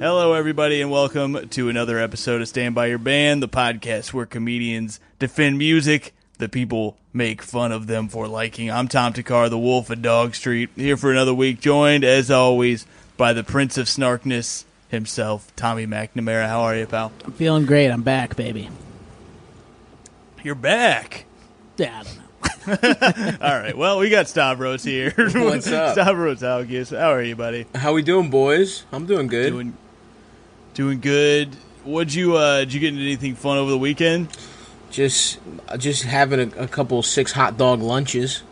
Hello, everybody, and welcome to another episode of Stand By Your Band, the podcast where comedians defend music that people make fun of them for liking. I'm Tom Takar, the Wolf of Dog Street, here for another week, joined, as always, by the Prince of Snarkness himself, Tommy McNamara. How are you, pal? I'm feeling great. I'm back, baby. You're back. Yeah, I don't know. All right. Well, we got Stavros here. What's up? Stavros Algis. How are you, buddy? How we doing, boys? I'm doing good. Doing good. Did you get into anything fun over the weekend? Just having a couple 6 hot dog lunches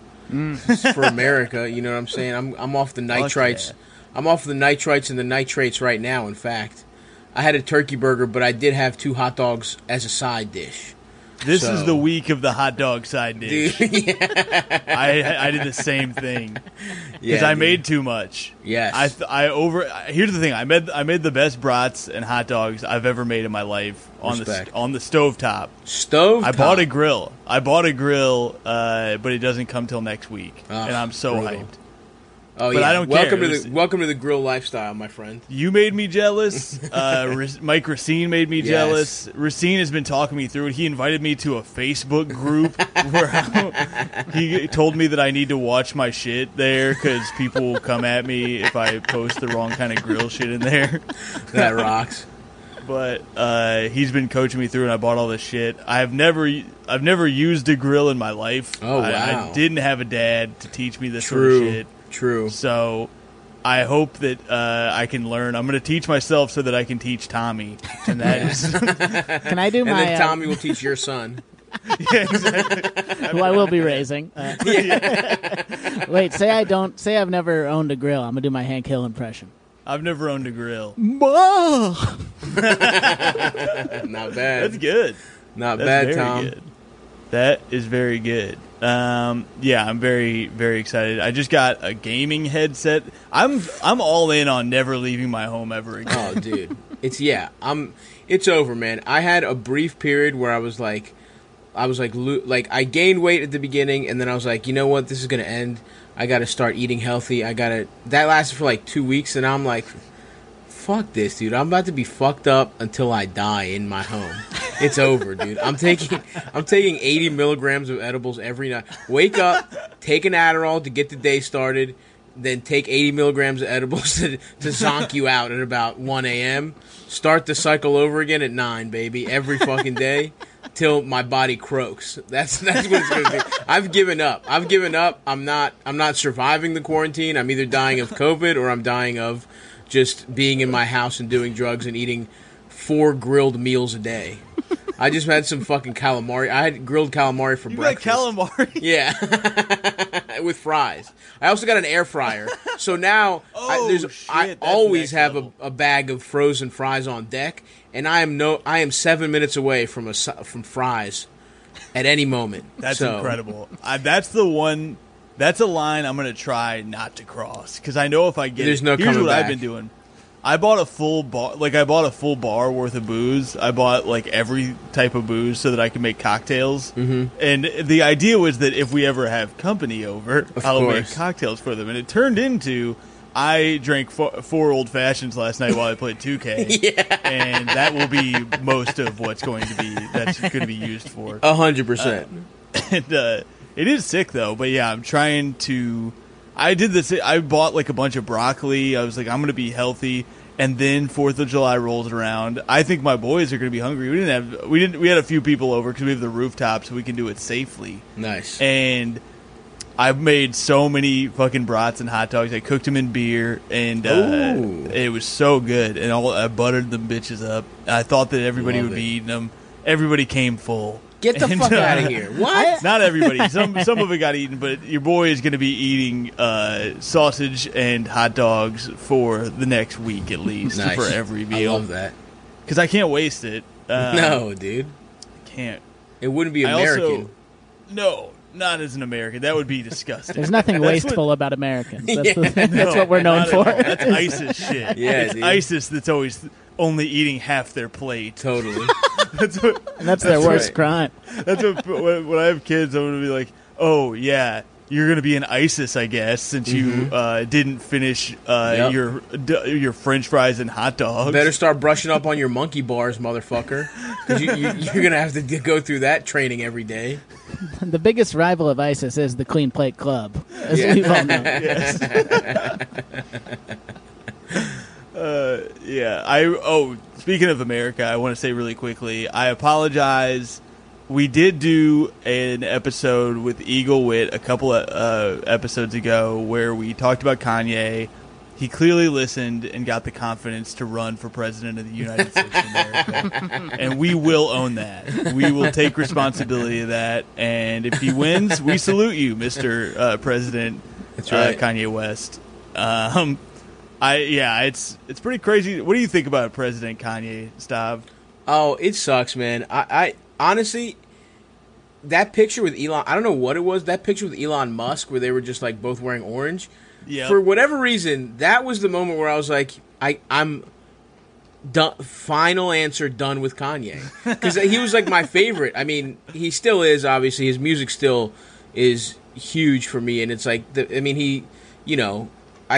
for America. You know what I'm saying? I'm off the nitrites. Yeah. I'm off the nitrites and the nitrates right now. In fact, I had a turkey burger, but I did have 2 hot dogs as a side dish. This is the week of the hot dog side dish. Dude, yeah. I did the same thing because I made too much. Yes, here's the thing. I made the best brats and hot dogs I've ever made in my life on the stovetop. I bought a grill, but it doesn't come till next week, and I'm so hyped. Oh, but yeah. I don't care. Welcome to the grill lifestyle, my friend. You made me jealous. Mike Racine made me jealous. Racine has been talking me through it. He invited me to a Facebook group where he told me that I need to watch my shit there because people will come at me if I post the wrong kind of grill shit in there. That rocks. But he's been coaching me through, and I bought all this shit. I've never used a grill in my life. Oh, wow. I didn't have a dad to teach me this sort of shit. True. So I hope that I can learn. I'm going to teach myself so that I can teach Tommy. And that is. Can I do and my? And then Tommy will teach your son. Yeah, exactly. Who I will be raising. Wait, say I've never owned a grill. I'm going to do my Hank Hill impression. I've never owned a grill. Not bad. That's good. Not bad, Tom. Good. That is very good. I'm very, very excited. I just got a gaming headset. I'm all in on never leaving my home ever again. Oh, dude. It's over, man. I had a brief period where I was like I gained weight at the beginning, and then I was like, you know what, this is gonna end. I gotta start eating healthy. That lasted for like 2 weeks, and I'm like, fuck this, dude. I'm about to be fucked up until I die in my home. It's over, dude. I'm taking 80 milligrams of edibles every night. Wake up, take an Adderall to get the day started, then take 80 milligrams of edibles to zonk you out at about 1 a.m. Start the cycle over again at 9, baby, every fucking day till my body croaks. That's what it's going to be. I've given up. I'm not surviving the quarantine. I'm either dying of COVID or I'm dying of just being in my house and doing drugs and eating 4 grilled meals a day. I just had some fucking calamari. I had grilled calamari for breakfast. You got calamari? Yeah. With fries. I also got an air fryer. So now I always have a bag of frozen fries on deck, and I am 7 minutes away from fries at any moment. That's incredible. That's the one. That's a line I'm going to try not to cross because I know if I get I've been doing. I bought a full bar, worth of booze. I bought like every type of booze so that I can make cocktails. Mm-hmm. And the idea was that if we ever have company over, I'll make cocktails for them. And it turned into I drank 4 old fashions last night while I played 2K, and that will be most of that's going to be used for 100%. It is sick, though, but yeah, I'm trying to... I did this... I bought, like, a bunch of broccoli. I was like, I'm going to be healthy. And then 4th of July rolls around. I think my boys are going to be hungry. We had a few people over because we have the rooftop, so we can do it safely. Nice. And I've made so many fucking brats and hot dogs. I cooked them in beer, and it was so good. And I buttered them bitches up. I thought that everybody would be eating them. Everybody came full. Get the fuck out of here. What? Not everybody. Some of it got eaten, but your boy is going to be eating sausage and hot dogs for the next week at least. Nice. For every meal. I love that. Because I can't waste it. No, dude. I can't. It wouldn't be American. Not as an American. That would be disgusting. There's nothing wasteful about Americans. That's what we're known for. That's ISIS shit. Yeah, it's ISIS that's always... only eating half their plate. Totally. That's their worst crime. That's what, when I have kids, I'm going to be like, oh, yeah, you're going to be in ISIS, I guess, since you didn't finish your French fries and hot dogs. Better start brushing up on your monkey bars, motherfucker, because you're going to have to go through that training every day. The biggest rival of ISIS is the Clean Plate Club, as we've all known. Speaking of America, I want to say really quickly, I apologize. We did do an episode with Eagle Wit a couple of episodes ago where we talked about Kanye. He clearly listened and got the confidence to run for president of the United States of America. And we will own that. We will take responsibility of that. And if he wins, we salute you, Mr. President. That's right. Kanye West. It's pretty crazy. What do you think about President Kanye, Stav? Oh, it sucks, man. I honestly, that picture with Elon, I don't know what it was, that picture with Elon Musk where they were just like both wearing orange. Yep. For whatever reason, that was the moment where I was like, I'm done, final answer, done with Kanye. Because he was like my favorite. I mean, he still is, obviously. His music still is huge for me. And it's like, I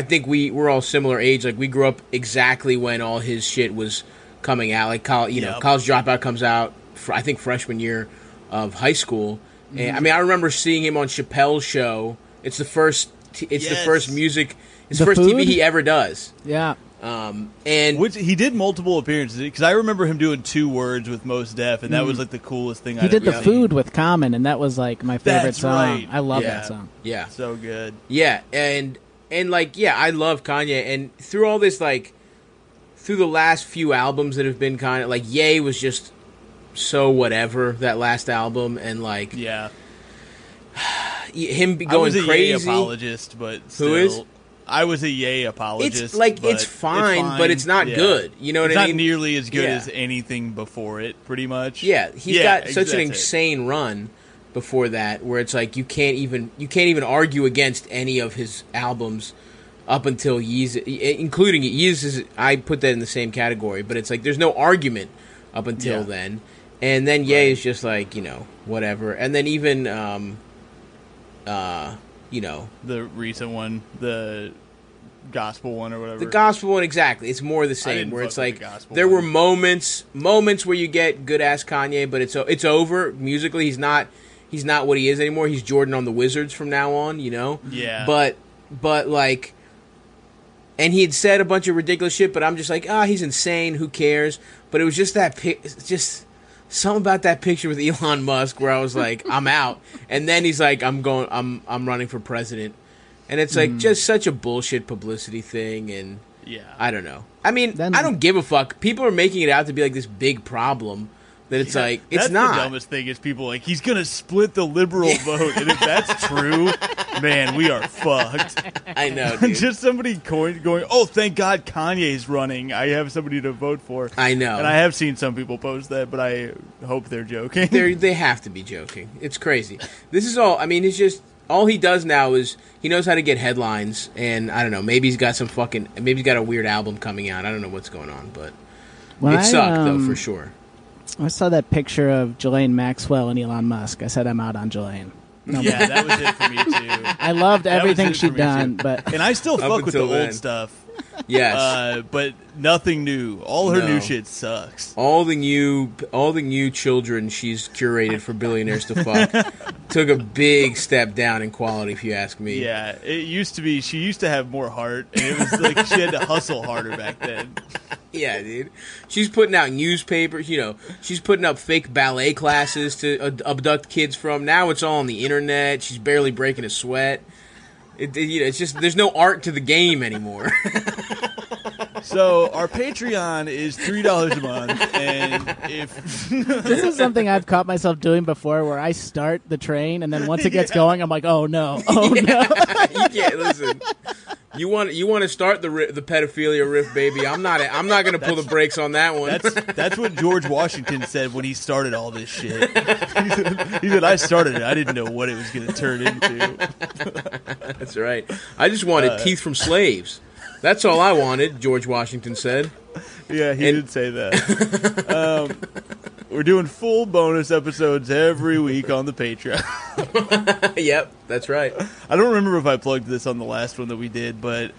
think we're all similar age. Like, we grew up exactly when all his shit was coming out. Like, College Dropout comes out, I think freshman year of high school. Mm-hmm. And I mean, I remember seeing him on Chappelle's show. It's the first TV he ever does. Yeah. And which he did multiple appearances, because I remember him doing Two Words with Mos Def, and that was like the coolest thing I've ever did the food with Common, and that was like my favorite song. Right. I love that song. Yeah. So good. Yeah, and I love Kanye, and through all this, like through the last few albums that have been kind of like, Ye was just so whatever, that last album, and like, yeah, him going crazy. I was a Ye apologist, but still, who is? I was a Ye apologist. It's like, it's fine, but it's not good. You know what I mean? Not nearly as good as anything before it, pretty much. Yeah, he's got such an insane run before that, where it's like you can't even argue against any of his albums up until Yeezus, including Yeezus. I put that in the same category, but it's like there's no argument up until then. And then Ye is just like, whatever. And then even, the recent one, the gospel one or whatever. The gospel one, exactly. It's more the same, where it's like there were moments where you get good-ass Kanye, but it's over. Musically, he's not what he is anymore. He's Jordan on the Wizards from now on, Yeah. But like... And he had said a bunch of ridiculous shit, but I'm just like, he's insane. Who cares? But it was just just something about that picture with Elon Musk where I was like, I'm out. And then he's like, I'm running for president. And it's like just such a bullshit publicity thing. And I don't know. I mean, I don't give a fuck. People are making it out to be like this big problem. That it's like, it's not. That's the dumbest thing is people like, he's going to split the liberal vote. And if that's true, man, we are fucked. I know, dude. Just somebody going, oh, thank God Kanye's running. I have somebody to vote for. I know. And I have seen some people post that, but I hope they're joking. They have to be joking. It's crazy. This is all, I mean, it's just, all he does now is he knows how to get headlines. And I don't know, maybe he's got a weird album coming out. I don't know what's going on, but it sucked, though, for sure. I saw that picture of Ghislaine Maxwell and Elon Musk. I said, I'm out on Ghislaine. No yeah, that was it for me, too. I loved everything she'd done. And I still fuck with the old stuff. Yes. But nothing new. All her new shit sucks. All the new children she's curated for billionaires to fuck took a big step down in quality, if you ask me. Yeah, it used to be, she used to have more heart, and it was like she had to hustle harder back then. Yeah, dude. She's putting out newspapers, she's putting up fake ballet classes to abduct kids from. Now it's all on the internet. She's barely breaking a sweat. It's just, there's no art to the game anymore. So our Patreon is $3 a month, and if this is something I've caught myself doing before, where I start the train and then once it gets going, I'm like, oh no, you can't listen. You want to start the pedophilia riff, baby? I'm not going to pull the brakes on that one. That's what George Washington said when he started all this shit. He said, "I started it. I didn't know what it was going to turn into." That's right. I just wanted teeth from slaves. That's all I wanted, George Washington said. Yeah, he did say that. We're doing full bonus episodes every week on the Patreon. Yep, that's right. I don't remember if I plugged this on the last one that we did, but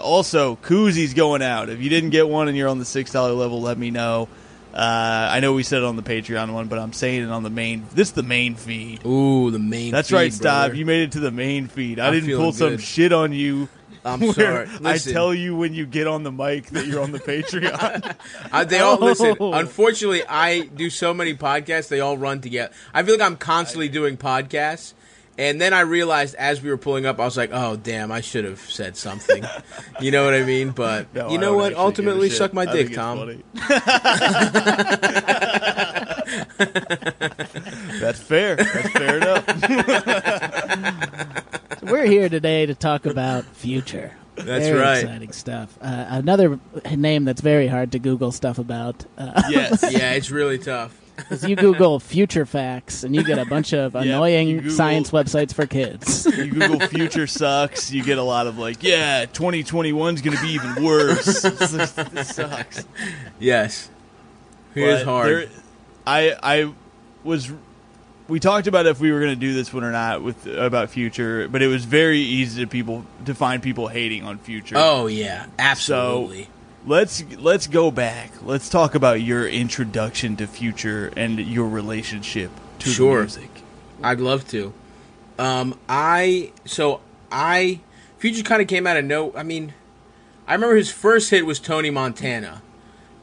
also, Koozie's going out. If you didn't get one and you're on the $6 level, let me know. I know we said it on the Patreon one, but I'm saying it on the main. This is the main feed. Ooh, the main That's feed, right, Stav. You made it to the main feed. I didn't pull some shit on you. I'm sorry. Listen. I tell you when you get on the mic that you're on the Patreon. Listen, unfortunately, I do so many podcasts, they all run together. I feel like I'm constantly doing podcasts. And then I realized as we were pulling up, I was like, oh, damn, I should have said something. You know what I mean? But no, you know what? Ultimately, suck my dick, Tom. That's fair. That's fair enough. So we're here today to talk about Future. That's very right. Exciting stuff. Another name that's very hard to Google stuff about. Yes. Yeah, it's really tough. Because you Google future facts, and you get a bunch of annoying science websites for kids. You Google future sucks, you get a lot of like, 2021's going to be even worse. This sucks. Yes. Here's hard. We talked about if we were going to do this one or not about Future, but it was very easy to find people hating on Future. Oh, yeah. Absolutely. So, Let's go back. Let's talk about your introduction to Future and your relationship to the music. I'd love to. Future kind of came out of I remember his first hit was Tony Montana,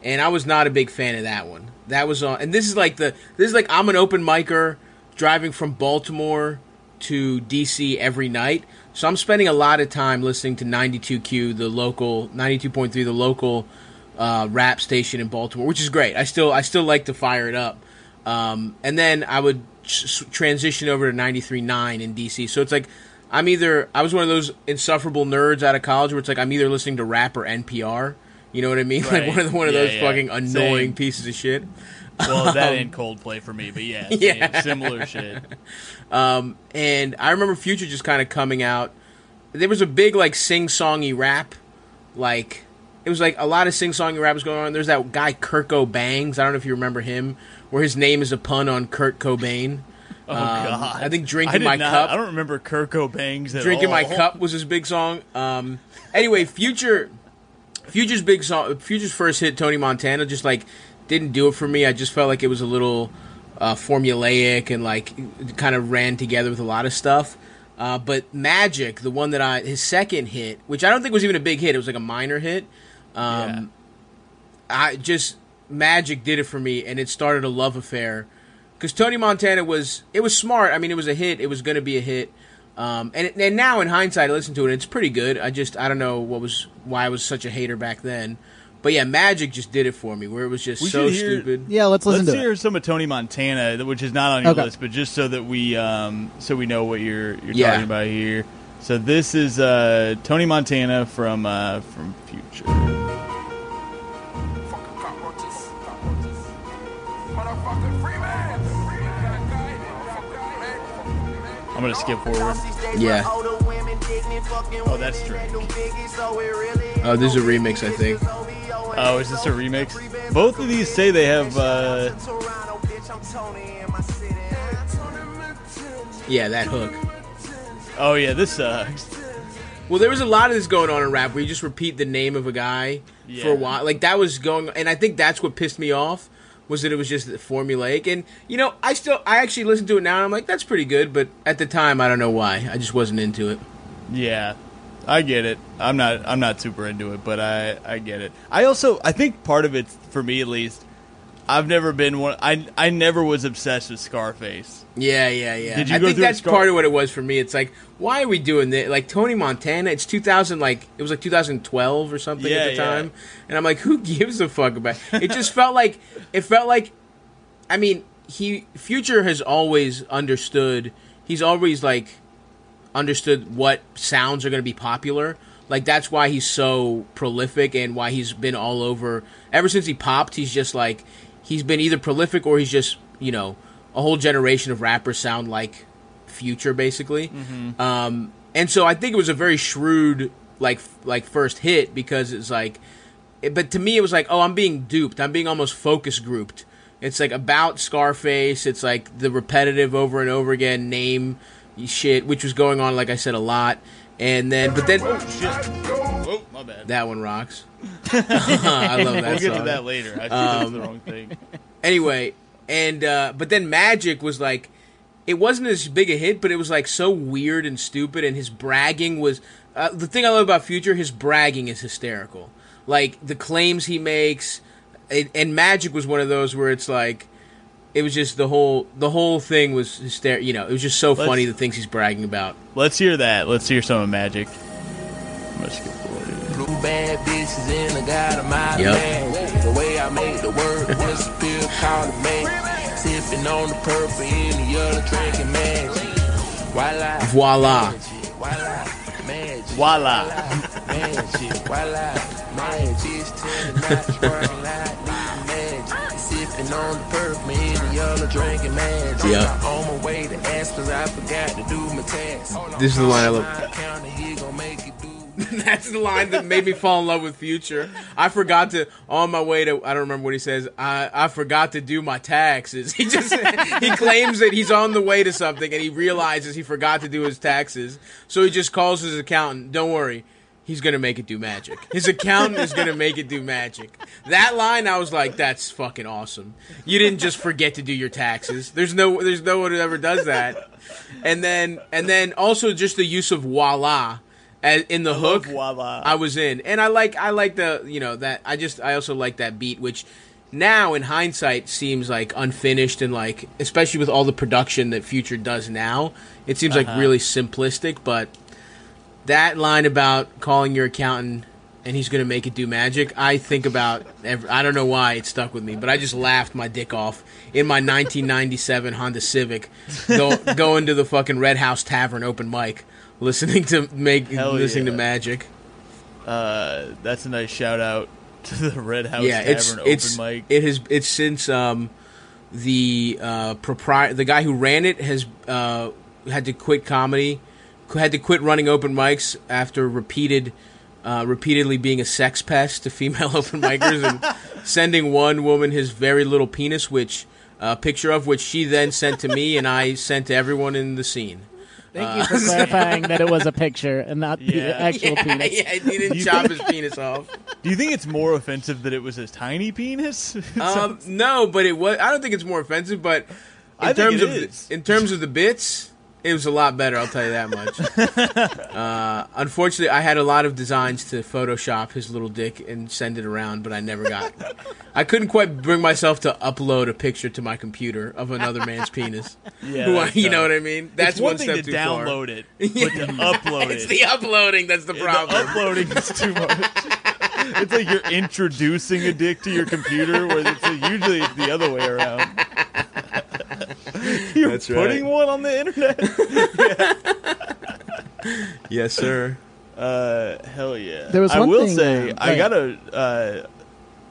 and I was not a big fan of that one. That was on, and this is like I'm an open micer driving from Baltimore to DC every night. So I'm spending a lot of time listening to 92Q, the local 92.3, the local rap station in Baltimore, which is great. I still like to fire it up, and then I would transition over to 93.9 in DC. So it's like I was one of those insufferable nerds out of college where it's like I'm either listening to rap or NPR. You know what I mean? Right. Like one of those fucking annoying pieces of shit. Well, that and Coldplay for me, but similar shit. And I remember Future just kind of coming out. There was a big, like, sing-songy rap. Like, it was like a lot of sing-songy rap was going on. There's that guy Kirko Bangs. I don't know if you remember him, where his name is a pun on Kurt Cobain. Oh, God. I think Cup. I don't remember Kirko Bangs at all. Drinking My Cup was his big song. Anyway, Future's first hit, Tony Montana, just like didn't do it for me. I just felt like it was a little formulaic and like kind of ran together with a lot of stuff. But Magic, the one that his second hit, which I don't think was even a big hit, it was like a minor hit. Magic did it for me, and it started a love affair because Tony Montana was smart. I mean, it was a hit. It was going to be a hit. And now in hindsight, I listen to it, and it's pretty good. I don't know why I was such a hater back then. But yeah, Magic just did it for me, where it was just so stupid. Yeah, let's hear some of Tony Montana, which is not on your list, but just so that we we know what you're talking about here. So this is Tony Montana from Future. I'm gonna skip forward. Yeah. Oh, that's Drake. Oh, this is a remix, I think. Oh, is this a remix? Both of these say they have, yeah, that hook. Oh, yeah, this sucks. Well, there was a lot of this going on in rap where you just repeat the name of a guy for a while. Like, that was going... And I think that's what pissed me off, was that it was just formulaic. And, I actually listen to it now, and I'm like, that's pretty good. But at the time, I don't know why. I just wasn't into it. Yeah. I get it. I'm not super into it, but I get it. I think part of it, for me at least, I've never been one. I never was obsessed with Scarface. Yeah. Did you I go think that's part of what it was for me. It's like, why are we doing this? Like Tony Montana, it's 2000. Like it was like 2012 or something at the time, and I'm like, who gives a fuck about it? It just felt like I mean, Future has always understood. He's always like. Understood what sounds are going to be popular. Like, that's why he's so prolific and why he's been all over. Ever since he popped, he's just like, he's been either prolific or he's just, a whole generation of rappers sound like Future, basically. Mm-hmm. And so I think it was a very shrewd, like first hit because it's like, but to me it was like, oh, I'm being duped. I'm being almost focus grouped. It's like about Scarface. It's like the repetitive over and over again name shit, which was going on, like I said, a lot. And then, but then, oh, my bad. That one rocks. I love that. We'll get to that later. I think that's the wrong thing. Anyway, and but then Magic was like, it wasn't as big a hit, but it was like so weird and stupid. And his bragging was the thing I love about Future. His bragging is hysterical. Like the claims he makes, and Magic was one of those where it's like, it was just the whole thing was hysterical. You know, it was just so funny, the things he's bragging about. Let's hear that. Let's hear some of Magic. Let's go for it. Blue bad bitches in the guy of my man. The way I made the word was still called a man. Sipping on the purple in the other drinking magic. Voila. Voila. Magic. Voila. On the perp, me and the yellow drinking man. On my way to ask because I forgot to do my task. This is the line I love. That's the line that made me fall in love with Future. I forgot to, on my way to, I don't remember what he says, I forgot to do my taxes. He just, he claims that he's on the way to something and he realizes he forgot to do his taxes. So he just calls his accountant, don't worry. He's going to make it do magic. His accountant is going to make it do magic. That line, I was like, that's fucking awesome. You didn't just forget to do your taxes. There's no one who ever does that. And then also just the use of voila in the hook. Voila. I was in. And I like the, you know, that I also like that beat, which now in hindsight seems like unfinished, and like, especially with all the production that Future does now, it seems like really simplistic, but that line about calling your accountant and he's going to make it do magic, I think about I don't know why it stuck with me, but I just laughed my dick off in my 1997 Honda Civic going to the fucking Red House Tavern open mic, listening to Magic. That's a nice shout out to the Red House Tavern open mic. It has since the guy who ran it has had to quit comedy. Had to quit running open mics after repeatedly being a sex pest to female open micers and sending one woman his very little penis, which picture of which she then sent to me and I sent to everyone in the scene. Thank you for clarifying that it was a picture and not the actual penis. Yeah, he didn't chop his penis off. Do you think it's more offensive that it was his tiny penis? No, but it was. I don't think it's more offensive, but in terms of the bits. It was a lot better, I'll tell you that much. Unfortunately, I had a lot of designs to Photoshop his little dick and send it around, but I never got it. I couldn't quite bring myself to upload a picture to my computer of another man's penis. Yeah, you know what I mean? That's one step too far. It's one thing to download it, but to upload it. It's the uploading that's the problem. The uploading is too much. It's like you're introducing a dick to your computer, where usually it's the other way around. You're That's putting right. one on the internet? Yeah. Yes, sir. Hell yeah.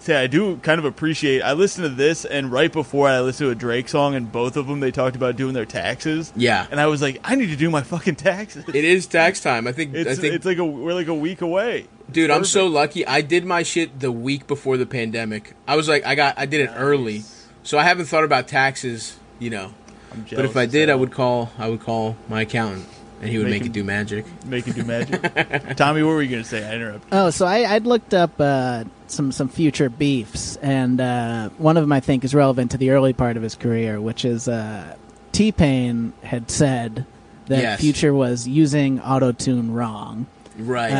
I do kind of appreciate, I listened to this, and right before I listened to a Drake song, and both of them, they talked about doing their taxes. Yeah. And I was like, I need to do my fucking taxes. It is tax time. I think it's like we're like a week away. Dude, perfect. I'm so lucky. I did my shit the week before the pandemic. I was like, I did it early, so I haven't thought about taxes, you know. I'm jealous, but if I did, I would call my accountant, and he would make it do magic. Make it do magic. Tommy, what were you going to say? I interrupted. Oh, so I'd looked up some Future beefs, and one of them I think is relevant to the early part of his career, which is T-Pain had said that Future was using auto-tune wrong. Right.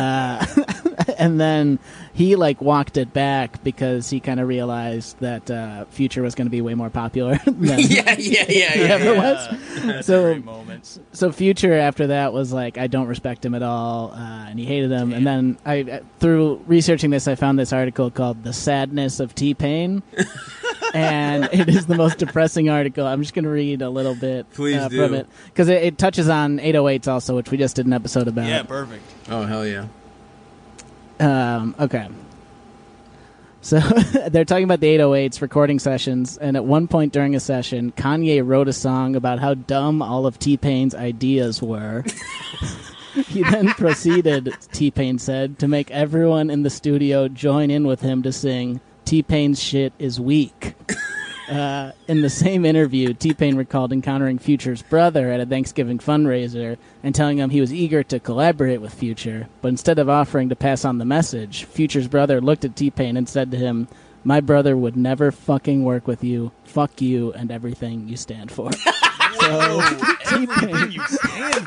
And then he walked it back because he kind of realized that Future was going to be way more popular than it was. So, great moments. So Future after that was like, I don't respect him at all, and he hated him. Damn. And then I, through researching this, I found this article called "The Sadness of T-Pain," and it is the most depressing article. I'm just going to read a little bit from it because it touches on 808s also, which we just did an episode about. Yeah, perfect. Oh, hell yeah. Okay. So they're talking about the 808s recording sessions, and at one point during a session, Kanye wrote a song about how dumb all of T-Pain's ideas were. He then proceeded, T-Pain said, to make everyone in the studio join in with him to sing, T-Pain's shit is weak. In the same interview, T-Pain recalled encountering Future's brother at a Thanksgiving fundraiser and telling him he was eager to collaborate with Future, but instead of offering to pass on the message, Future's brother looked at T-Pain and said to him, "My brother would never fucking work with you. Fuck you and everything you stand for." So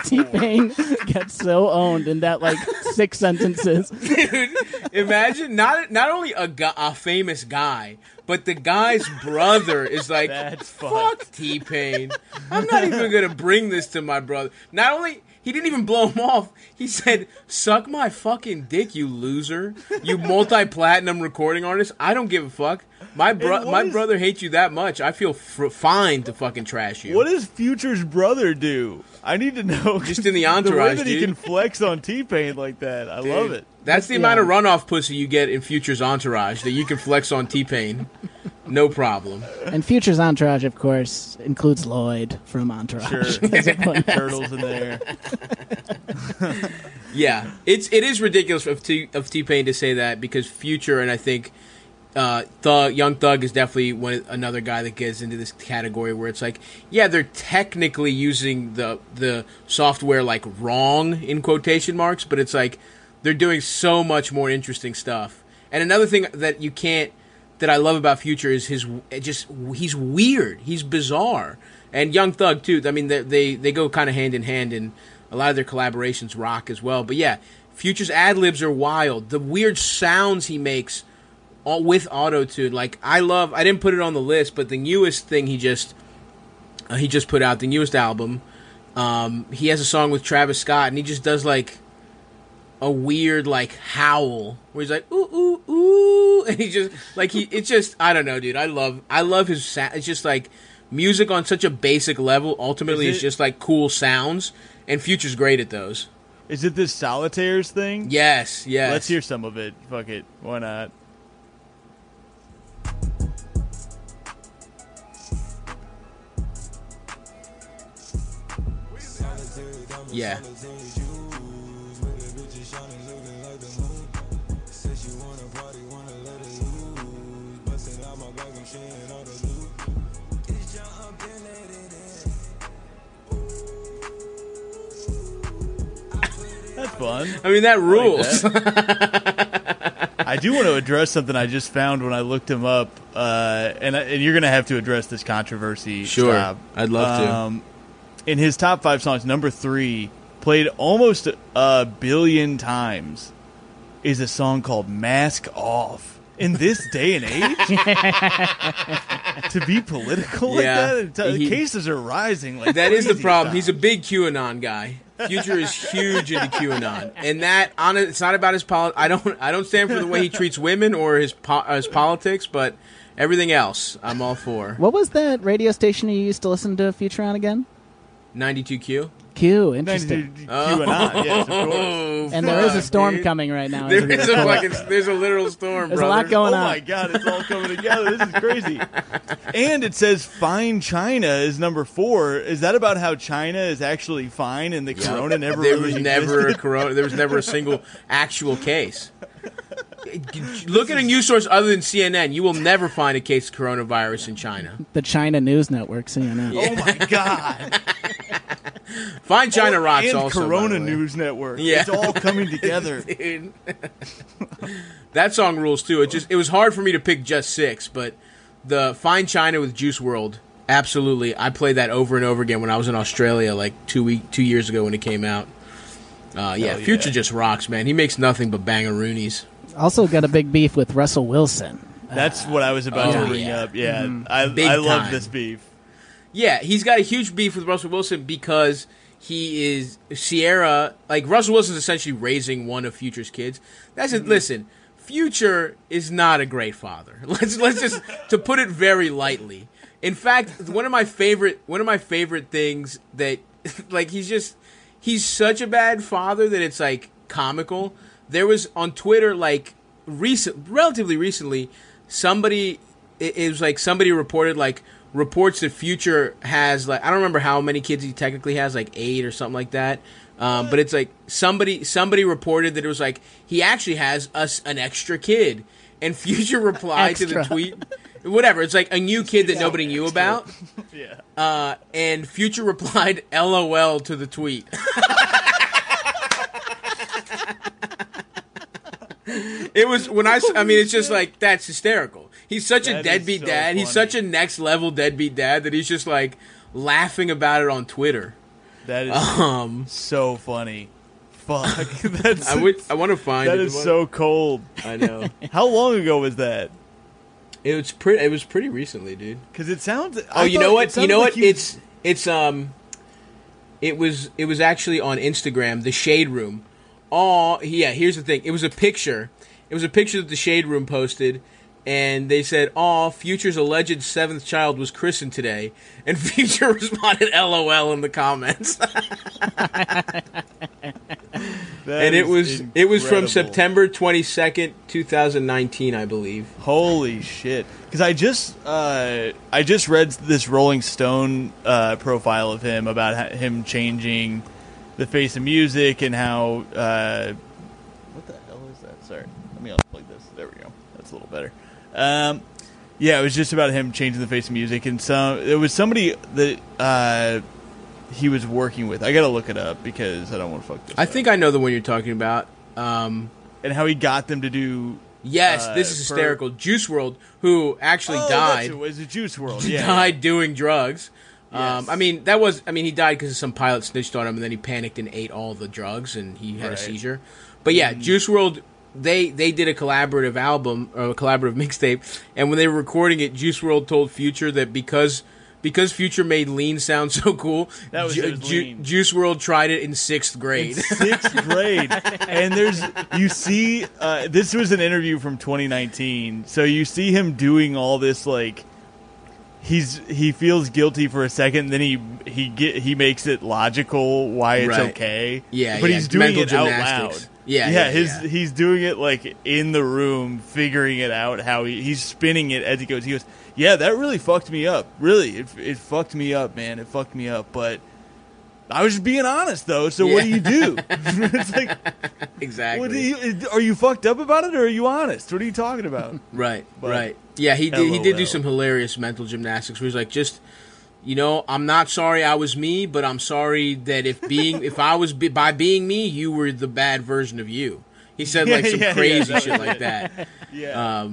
T-Pain gets so owned in that, like, 6 sentences. Dude, imagine not only a famous guy, but the guy's brother is like, that's fuck T-Pain. I'm not even going to bring this to my brother. Not only... He didn't even blow him off. He said, "Suck my fucking dick, you loser. You multi-platinum recording artist. I don't give a fuck. My brother hates you that much. I feel fine to fucking trash you." What does Future's brother do? I need to know. Just in the entourage, the way that he can flex on T-Pain like that. I love it. That's the amount of runoff pussy you get in Future's entourage that you can flex on T-Pain. No problem. And Future's entourage, of course, includes Lloyd from Entourage. Sure. Turtles in there. Yeah. It is ridiculous of T-Pain to say that, because Future and I think Young Thug is definitely another guy that gets into this category where it's like, yeah, they're technically using the software like wrong in quotation marks, but it's like they're doing so much more interesting stuff. And another thing that you can't that I love about Future is he's weird, he's bizarre, and Young Thug too. I mean, they go kind of hand in hand, and a lot of their collaborations rock as well. But yeah, Future's ad libs are wild. The weird sounds he makes all with autotune, like I didn't put it on the list, but the newest thing he just put out, the newest album, he has a song with Travis Scott, and he just does like a weird like howl where he's like ooh ooh ooh, and he just like it's just I don't know, dude. I love his sound. It's just like music on such a basic level. Ultimately, it's just like cool sounds, and Future's great at those. Is it this Solitaires thing? Yes, yes. Let's hear some of it. Fuck it, why not? Yeah. That's fun. I mean, that rules. I like that. I do want to address something I just found when I looked him up, and you're going to have to address this controversy. Sure, Stab. I'd love to. In his top 5 songs, number 3, played almost a billion times, is a song called "Mask Off." In this day and age, to be political like that, cases are rising. Like that is the problem. He's a big QAnon guy. Future is huge into QAnon, and that it's not about his politics. I don't stand for the way he treats women or his politics, but everything else, I'm all for. What was that radio station you used to listen to Future on again? 92Q. Q, interesting. QAnon, yes, of course. And there is a storm coming right now. There's a literal storm. There's a lot going on. Oh my god, it's all coming together. This is crazy. And it says "Fine China" is number 4. Is that about how China is actually fine and the corona never? There was never a single actual case. Look at a news source other than CNN. You will never find a case of coronavirus in China. The China News Network, CNN. Yeah. Oh my god. Find China rocks and also. Corona News Network. Yeah. It's all coming together. Dude. That song rules too. It was hard for me to pick just 6, but the Find China with Juice WRLD, absolutely. I played that over and over again when I was in Australia like 2 years ago when it came out. Future just rocks, man. He makes nothing but bangaroonies. Also got a big beef with Russell Wilson. That's what I was about to bring up. Yeah, I love this beef. Yeah, he's got a huge beef with Russell Wilson because he is Ciara. Like, Russell Wilson's essentially raising one of Future's kids. That's it. Listen, Future is not a great father. Let's just to put it very lightly. In fact, one of my favorite things that like he's such a bad father that it's like comical. There was on Twitter like relatively recently somebody reported like. Reports that Future has, like, I don't remember how many kids he technically has, like 8 or something like that. But it's like somebody reported that it was like he actually has an extra kid, and Future replied to the tweet. whatever. It's like a new kid that nobody knew about. Yeah. And Future replied, LOL, to the tweet. It was, when I mean, it's just like, that's hysterical. He's such a deadbeat dad. He's such a next level deadbeat dad that he's just like laughing about it on Twitter. That is so funny. Fuck. That's, I want to find it. That is so cold. I know. How long ago was that? It was pretty recently, dude. Because it sounds. Oh, you know what? You know what? It was actually on Instagram, the Shade Room. Oh yeah. Here's the thing. It was a picture. It was a picture that the Shade Room posted. And they said, "Aw, Future's alleged 7th child was christened today," and Future responded, "LOL" in the comments. And it was from September 22nd, 2019, I believe. Holy shit! Because I just read this Rolling Stone profile of him about him changing the face of music and how what the hell is that? Sorry, let me unplug this. There we go. That's a little better. Yeah, it was just about him changing the face of music, and it was somebody that he was working with. I gotta look it up because I don't want to fuck this up. I think I know the one you're talking about. And how he got them to do. Yes, this is hysterical. Juice WRLD, who actually died. It was a Juice WRLD. Yeah. Died doing drugs. Yes. He died because some pilot snitched on him, and then he panicked and ate all the drugs, and he had a seizure. But yeah, Juice WRLD. They did a collaborative album, or a collaborative mixtape, and when they were recording it, Juice WRLD told Future that because Future made lean sound so cool, that was lean. Juice WRLD tried it in 6th grade. In 6th grade. And this was an interview from 2019, so you see him doing all this, like, he feels guilty for a second, then he makes it logical why it's okay. Yeah, but he's doing it out loud. Yeah, he's doing it like in the room, figuring it out, how he's spinning it as he goes. He goes, "Yeah, that really fucked me up. Really, it fucked me up, man. It fucked me up. But I was just being honest, though. So what do you do?" It's like, exactly. Are you fucked up about it, or are you honest? What are you talking about? Right. Yeah, he did do some hilarious mental gymnastics. Where he's like, just. You know, I'm not sorry I was me, but I'm sorry that by being me, you were the bad version of you. He said like some crazy shit like that. Yeah,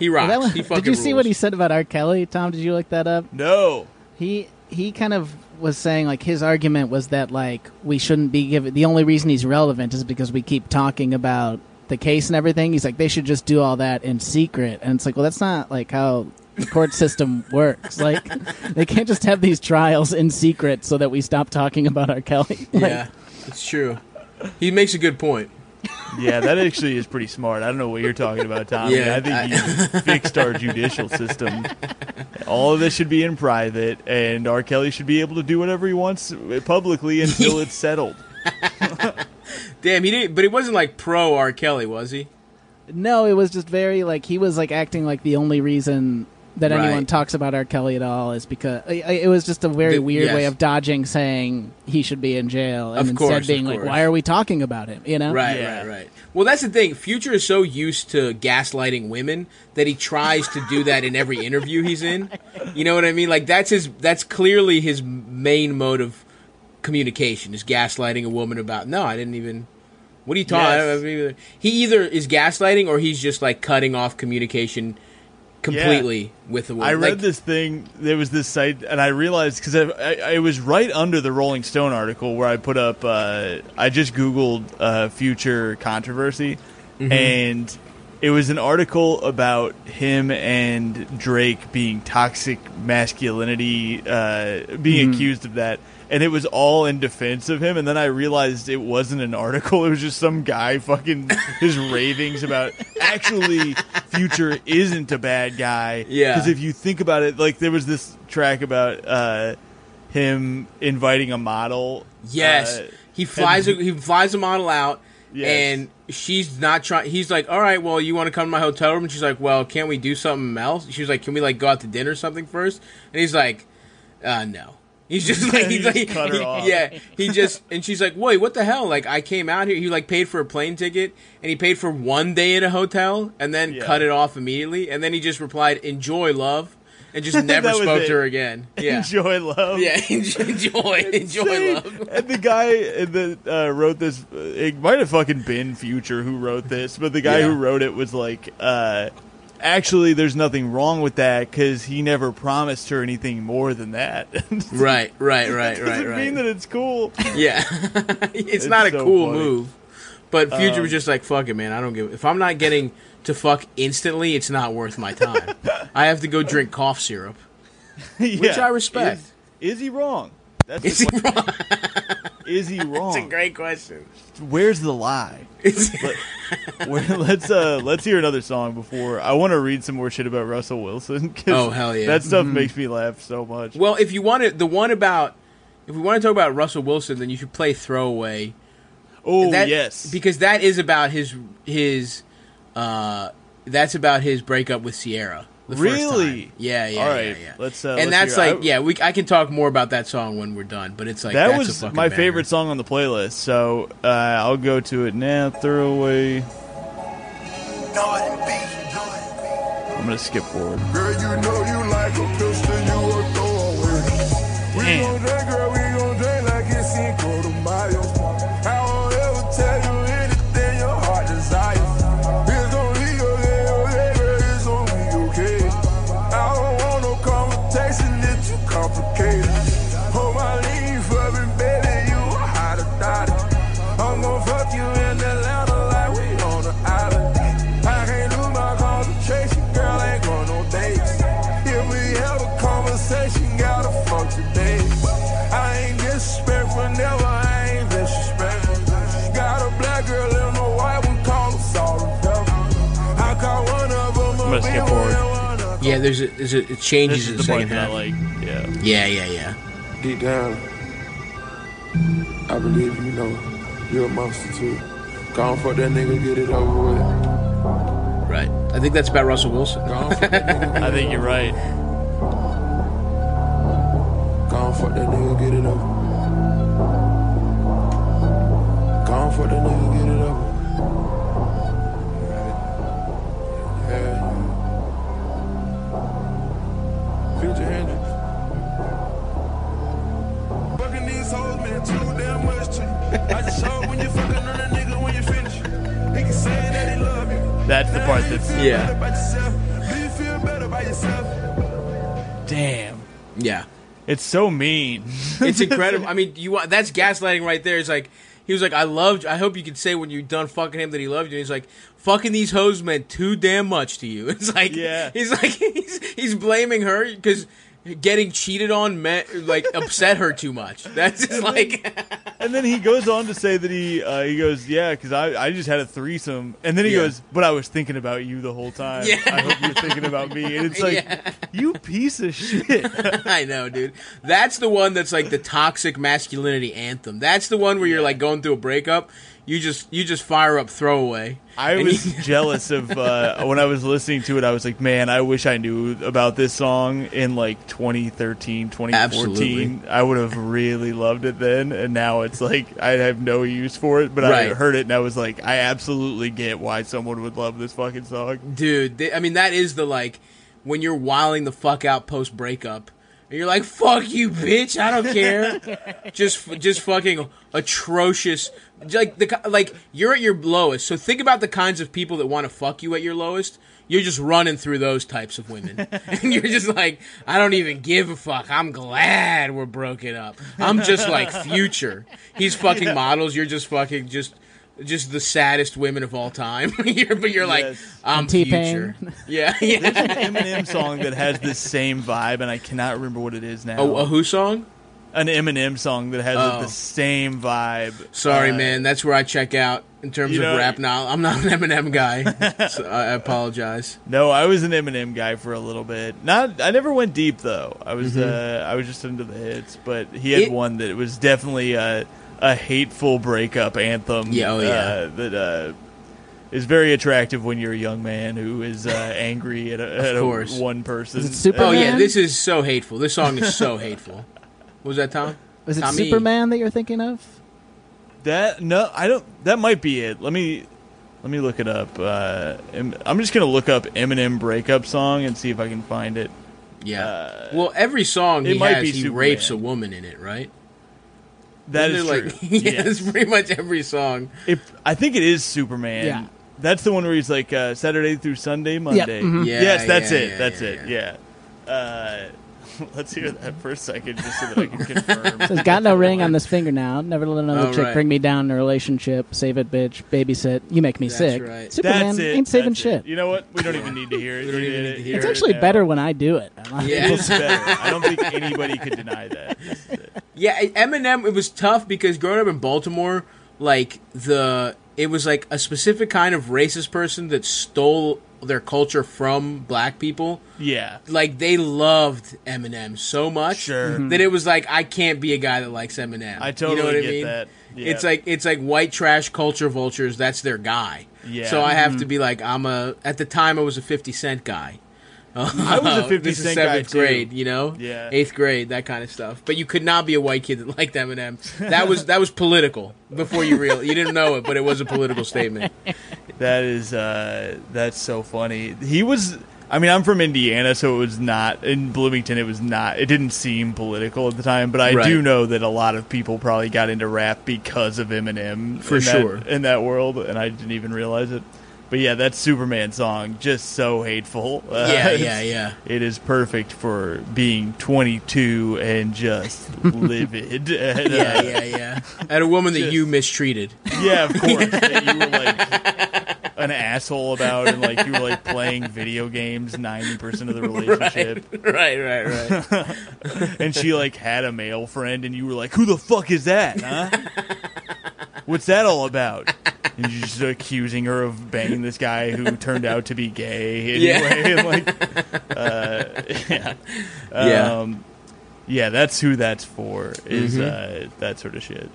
he rocks. Well, he fucking rules. Did you see what he said about R. Kelly? Tom, did you look that up? No. He kind of was saying, like, his argument was that, like, we shouldn't be given. The only reason he's relevant is because we keep talking about the case and everything. He's like, they should just do all that in secret, and it's like, well, that's not like how. The court system works. Like, they can't just have these trials in secret so that we stop talking about R. Kelly. Like, yeah, it's true. He makes a good point. Yeah, that actually is pretty smart. I don't know what you're talking about, Tom. Yeah, I think you fixed our judicial system. All of this should be in private, and R. Kelly should be able to do whatever he wants publicly until it's settled. Damn, he didn't. But he wasn't like pro R. Kelly, was he? No, it was just very like he was like acting like the only reason. That anyone talks about R. Kelly at all is because it was just a very weird way of dodging saying he should be in jail, and instead being like, "Why are we talking about him?" You know? Right. Well, that's the thing. Future is so used to gaslighting women that he tries to do that in every interview he's in. You know what I mean? Like that's clearly his main mode of communication is gaslighting a woman about. No, I didn't even. What are you talking? Yes. He either is gaslighting or he's just like cutting off communication. Completely with the word. I read this thing. There was this site, and I realized because I was right under the Rolling Stone article where I put up. I just Googled Future controversy, and it was an article about him and Drake being toxic masculinity, being accused of that, and it was all in defense of him. And then I realized it wasn't an article; it was just some guy fucking his ravings about actually. Future isn't a bad guy. Yeah. Because if you think about it, like, there was this track about him inviting a model. Yes. He flies a model out, and she's not trying. He's like, all right, well, you want to come to my hotel room? And she's like, well, can't we do something else? She was like, can we, like, go out to dinner or something first? And he's like, no. He's just like, he cut her off. Yeah, he just, and she's like, wait, what the hell? Like, I came out here. He like paid for a plane ticket and he paid for 1 day at a hotel and then cut it off immediately. And then he just replied, enjoy love. And just never spoke to her again. Yeah. Enjoy love. Yeah, enjoy love. And the guy that wrote this, it might have fucking been Future who wrote this, but the guy who wrote it was like, actually, there's nothing wrong with that because he never promised her anything more than that. Right. Doesn't mean that it's cool. Yeah, it's not so a cool funny. Move. But Future was just like, fuck it, man. I don't give. If I'm not getting to fuck instantly, it's not worth my time. I have to go drink cough syrup, which I respect. Is he wrong? Is he wrong? That's a great question. Where's the lie? Let's hear another song before I want to read some more shit about Russell Wilson. Oh hell yeah! That stuff makes me laugh so much. Well, if you want to, if we want to talk about Russell Wilson, then you should play Throwaway. Oh yes, because that is about his. That's about his breakup with Ciara. Really? Yeah. All right. Yeah. I can talk more about that song when we're done. But it's like that was my favorite song on the playlist. So I'll go to it now. Throwaway. I'm gonna skip forward. Girl, you know you like a pistol, you a throwaway. Damn. Yeah, it changes in the second half. Yeah. Deep down, I believe you know you're a monster too. Go on for that nigga, get it over with. Right. I think that's about Russell Wilson. Go on for that nigga, I think you're right. Go on for that nigga, get it over. Go on for that nigga, get it over. Future Hendrix. Fucking these hoes, man, too damn much to you. I just saw when you fucking on a nigga when you finish. They can say that they love you. That's the part that's Do you feel better by yourself? Damn. Yeah. It's so mean. It's incredible. I mean, that's gaslighting right there. It's like he was like, I loved you. I hope you can say when you're done fucking him that he loved you. And he's like, fucking these hoes meant too damn much to you. It's like, he's blaming her because getting cheated on meant, like, upset her too much. That's just and then he goes on to say that he goes, because I just had a threesome. And then he goes, but I was thinking about you the whole time. Yeah. I hope you're thinking about me. And it's like, you piece of shit. I know, dude. That's the one that's like the toxic masculinity anthem. That's the one where you're like going through a breakup. You just fire up Throwaway. I was jealous of when I was listening to it. I was like, man, I wish I knew about this song in like 2013, 2014. Absolutely. I would have really loved it then. And now it's like I have no use for it. But I heard it and I was like, I absolutely get why someone would love this fucking song. Dude, that is the like when you're wilding the fuck out post breakup. You're like, fuck you, bitch. I don't care. just fucking atrocious. Like you're at your lowest. So think about the kinds of people that want to fuck you at your lowest. You're just running through those types of women, and you're just like, I don't even give a fuck. I'm glad we're broken up. I'm just like Future. He's fucking models. You're just fucking just the saddest women of all time. But you're like, I'm T-Pain. Future. Yeah. There's an Eminem song that has the same vibe, and I cannot remember what it is now. Oh, a who song? An Eminem song that has the same vibe. Sorry, man. That's where I check out in terms of rap now. I'm not an Eminem guy, so I apologize. No, I was an Eminem guy for a little bit. I never went deep, though. I was I was just into the hits, but he had one that was definitely... a hateful breakup anthem that is very attractive when you're a young man who is angry at one person. Is it Superman? Oh yeah, this is so hateful. This song is so hateful. What was that, Tom? Was it Tommy? Superman that you're thinking of? That might be it. Let me look it up. I'm just gonna look up Eminem breakup song and see if I can find it. Yeah. Well, every song he rapes a woman in it, right? That is true. It's pretty much every song. I think it is Superman. Yeah. That's the one where he's like Saturday through Sunday, Monday. Yeah. Mm-hmm. That's it. Yeah. Let's hear that for a second just so that I can confirm. So it's got no ring on this finger now. Never let another chick bring me down in a relationship. Save it, bitch. Babysit. You make me sick. Right. Superman ain't saving shit. You know what? We don't even need to hear it. It's actually better when I do it. It's better. I don't think anybody could deny that. Yeah, Eminem, it was tough because growing up in Baltimore, it was like a specific kind of racist person that stole their culture from black people. Yeah. Like, they loved Eminem so much that it was like, I can't be a guy that likes Eminem. I totally get that. Yeah. It's like white trash culture vultures, that's their guy. Yeah. So I have to be like, at the time I was a 50 Cent guy. I was a 50 Cent guy too. 7th grade, you know? Yeah. 8th grade, that kind of stuff. But you could not be a white kid that liked Eminem. That was political before you realized. You didn't know it, but it was a political statement. That's so funny. I'm from Indiana, so it was not, in Bloomington, it didn't seem political at the time, but I do know that a lot of people probably got into rap because of Eminem. In that world, and I didn't even realize it. But yeah, that Superman song, just so hateful. It is perfect for being 22 and just livid. And, at a woman that you mistreated. Yeah, of course. That you were like an asshole about, and like you were like playing video games 90% of the relationship. Right. And she like had a male friend, and you were like, "Who the fuck is that? Huh? What's that all about?" And you're just accusing her of banging this guy who turned out to be gay anyway. Yeah. That's who that's for, is that sort of shit.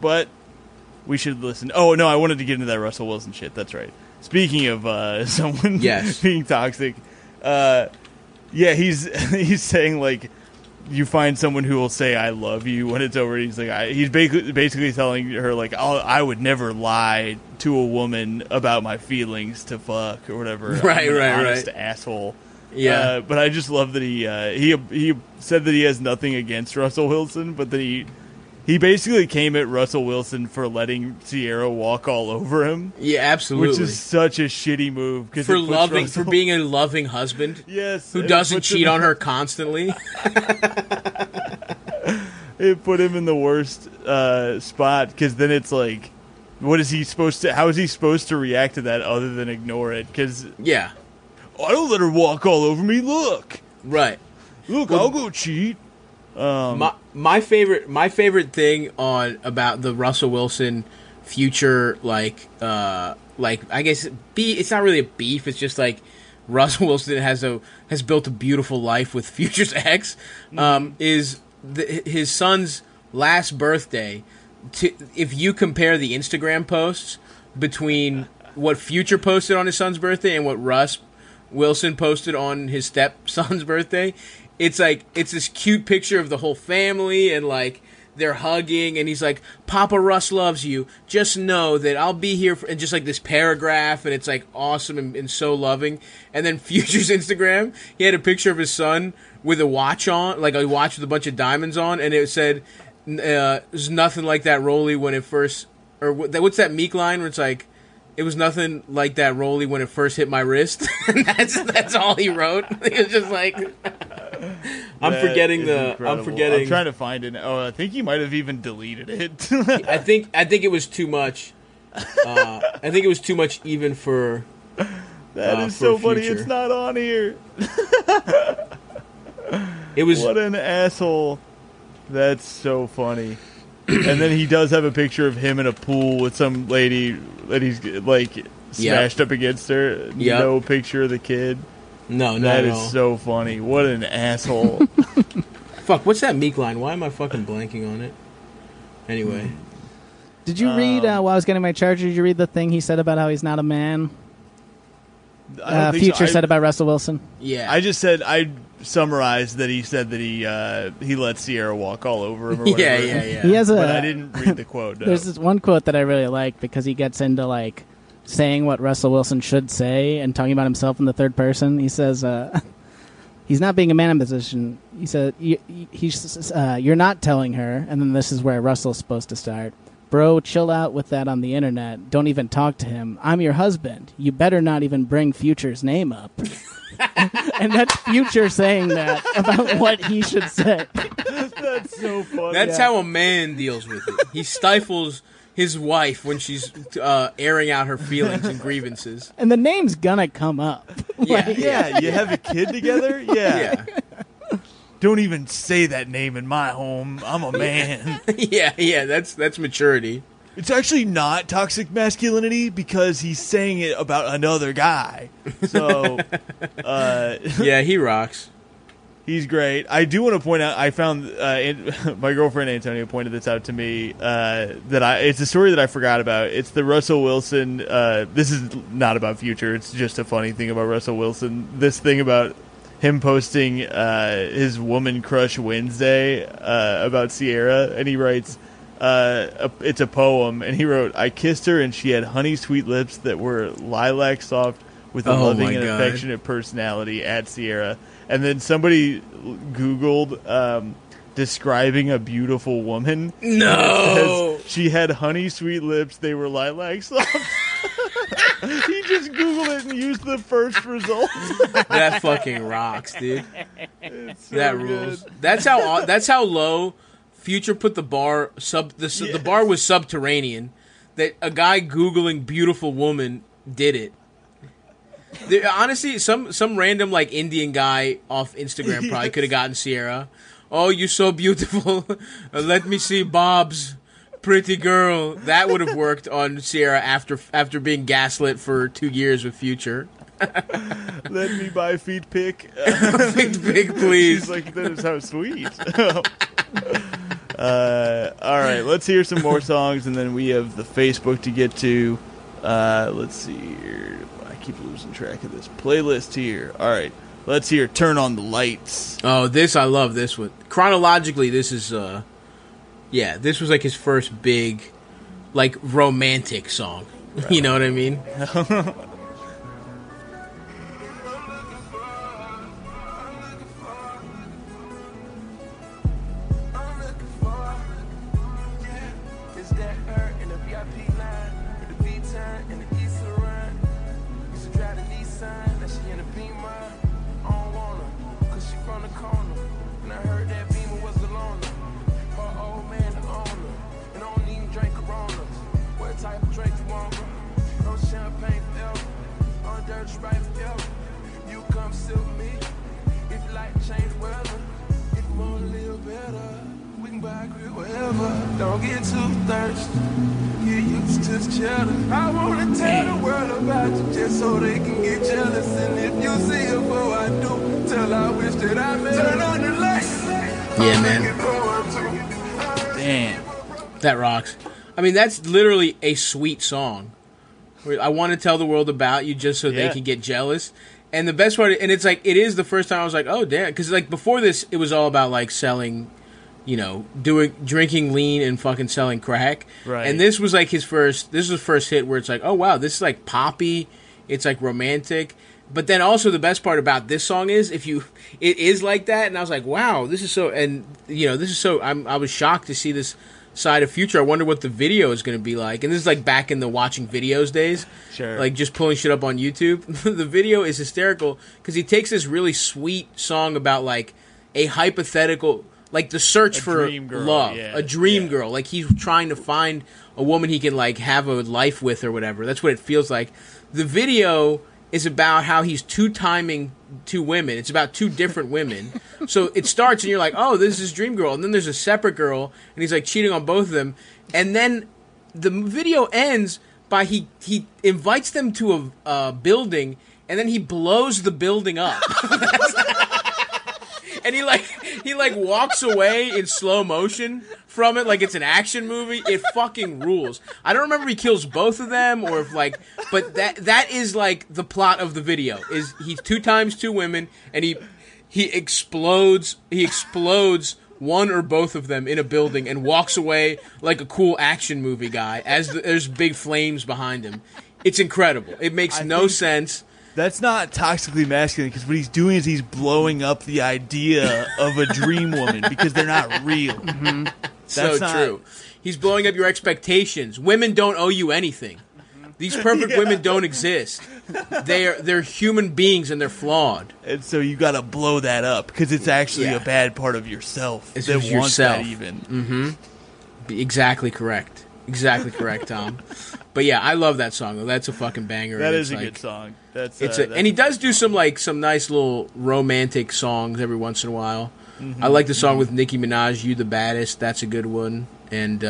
But we should listen. Oh, no, I wanted to get into that Russell Wilson shit. That's right. Speaking of someone being toxic, he's saying, like, you find someone who will say "I love you" when it's over. He's like, he's basically telling her like, I would never lie to a woman about my feelings to fuck or whatever. I'm an honest asshole. Yeah, but I just love that he said that he has nothing against Russell Wilson, but that he basically came at Russell Wilson for letting Ciara walk all over him. Yeah, absolutely. Which is such a shitty move for being a loving husband. Yes, who doesn't cheat on her constantly. It put him in the worst spot, because then it's like, how is he supposed to react to that other than ignore it? Because I don't let her walk all over me. Look, I'll go cheat. My favorite thing about the Russell Wilson Future, I guess it's not really a beef. It's just like, Russell Wilson has built a beautiful life with Future's ex. Is his son's last birthday? If you compare the Instagram posts between what Future posted on his son's birthday and what Russ Wilson posted on his stepson's birthday, it's like, it's this cute picture of the whole family, and like they're hugging, and he's like, "Papa Russ loves you. Just know that I'll be here," and just like this paragraph, and it's like awesome and so loving. And then Future's Instagram, he had a picture of his son with a watch on, like a watch with a bunch of diamonds on, and it said, "There's nothing like that Rolly when it first," or what's that Meek line where it's like, "It was nothing like that Rolly when it first hit my wrist." that's all he wrote. It was just like, I'm forgetting. I'm trying to find it. Oh, I think he might have even deleted it. I think it was too much. I think it was too much even for. That is so funny. Future. It's not on here. It was. What an asshole. That's so funny. And then he does have a picture of him in a pool with some lady that he's like smashed up against her. Yep. No picture of the kid. No, that is so funny. What an asshole. Fuck, what's that Meek line? Why am I fucking blanking on it? Anyway. Did you read, while I was getting my charger, did you read the thing he said about how he's not a man? Future said about Russell Wilson? Yeah. I just said, I summarized that he said that he let Ciara walk all over him or whatever. Yeah. He has but I didn't read the quote. No. There's this one quote that I really like because he gets into like saying what Russell Wilson should say and talking about himself in the third person. He says, he's not being a man in position. He said, you're not telling her. And then this is where Russell's supposed to start. Bro, chill out with that on the internet. Don't even talk to him. I'm your husband. You better not even bring Future's name up. And that's Future saying that about what he should say. That's so funny. That's how a man deals with it. He stifles his wife when she's airing out her feelings and grievances. And the name's gonna come up. Yeah. You have a kid together? Yeah. Don't even say that name in my home. I'm a man. That's maturity. It's actually not toxic masculinity because he's saying it about another guy. So, yeah, he rocks. He's great. I do want to point out, I found my girlfriend Antonia pointed this out to me, it's a story that I forgot about. It's the Russell Wilson. This is not about Future. It's just a funny thing about Russell Wilson. This thing about him posting his Woman Crush Wednesday about Ciara, and he writes... it's a poem, and he wrote, I kissed her and she had honey sweet lips that were lilac soft with a loving and affectionate personality at Ciara. And then somebody Googled describing a beautiful woman. No! It says, she had honey sweet lips, they were lilac soft. He just Googled it and used the first result. That fucking rocks, dude. So that rules. Good. That's how low... Future put the bar the bar was subterranean. That a guy Googling beautiful woman did it. Honestly, some random like Indian guy off Instagram probably could have gotten Ciara. Oh, you're so beautiful. Let me see Bob's pretty girl. That would have worked on Ciara after being gaslit for 2 years with Future. Let me buy feet pic. Feet pic, please. She's like, that is how sweet. All right, let's hear some more songs, and then we have the Facebook to get to. Let's see here. I keep losing track of this playlist here. All right, let's hear Turn on the Lights. Oh, this, I love this one. Chronologically, this is, this was like his first big, like, romantic song. Right. You know what I mean? Don't get too thirsty. Get used to cheddar. I wanna tell the world about you just so they can get jealous. And if you see it, well, I do. Tell I wish that I made. Turn on the lights. Yeah, man. Damn, that rocks. I mean, that's literally a sweet song. I want to tell the world about you just so they can get jealous. And the best part, and it's like it is the first time I was like, oh damn, because like before this, it was all about like selling. You know, drinking lean and fucking selling crack. Right. And this was like his first hit where it's like, oh wow, this is like poppy, it's like romantic. But then also the best part about this song is it is like that, and I was like, wow, this is so, and you know, this is so I was shocked to see this side of Future. I wonder what the video is gonna be like. And this is like back in the watching videos days. Sure. Like just pulling shit up on YouTube. The video is hysterical because he takes this really sweet song about like a hypothetical like the search for love, a dream girl. Like he's trying to find a woman he can like have a life with or whatever. That's what it feels like. The video is about how he's two-timing two women. It's about two different women. So it starts and you're like, oh, this is dream girl. And then there's a separate girl and he's like cheating on both of them. And then the video ends by he invites them to a building and then he blows the building up. And he walks away in slow motion from it like it's an action movie. It fucking rules. I don't remember if he kills both of them or if like, but that is like the plot of the video is he's two times two women and he he explodes one or both of them in a building and walks away like a cool action movie guy as there's big flames behind him. It's incredible. It makes no sense. That's not toxically masculine, because what he's doing is he's blowing up the idea of a dream woman because they're not real. Mm-hmm. That's so true. He's blowing up your expectations. Women don't owe you anything. These perfect women don't exist. They're human beings and they're flawed. And so you got to blow that up because it's actually a bad part of yourself. It's that wants that even. Mm-hmm. Exactly correct, Tom. But yeah, I love that song. That's a fucking banger. That is a good song. And he does do some nice little romantic songs every once in a while. Mm-hmm. I like the song with Nicki Minaj, "You the Baddest." That's a good one. And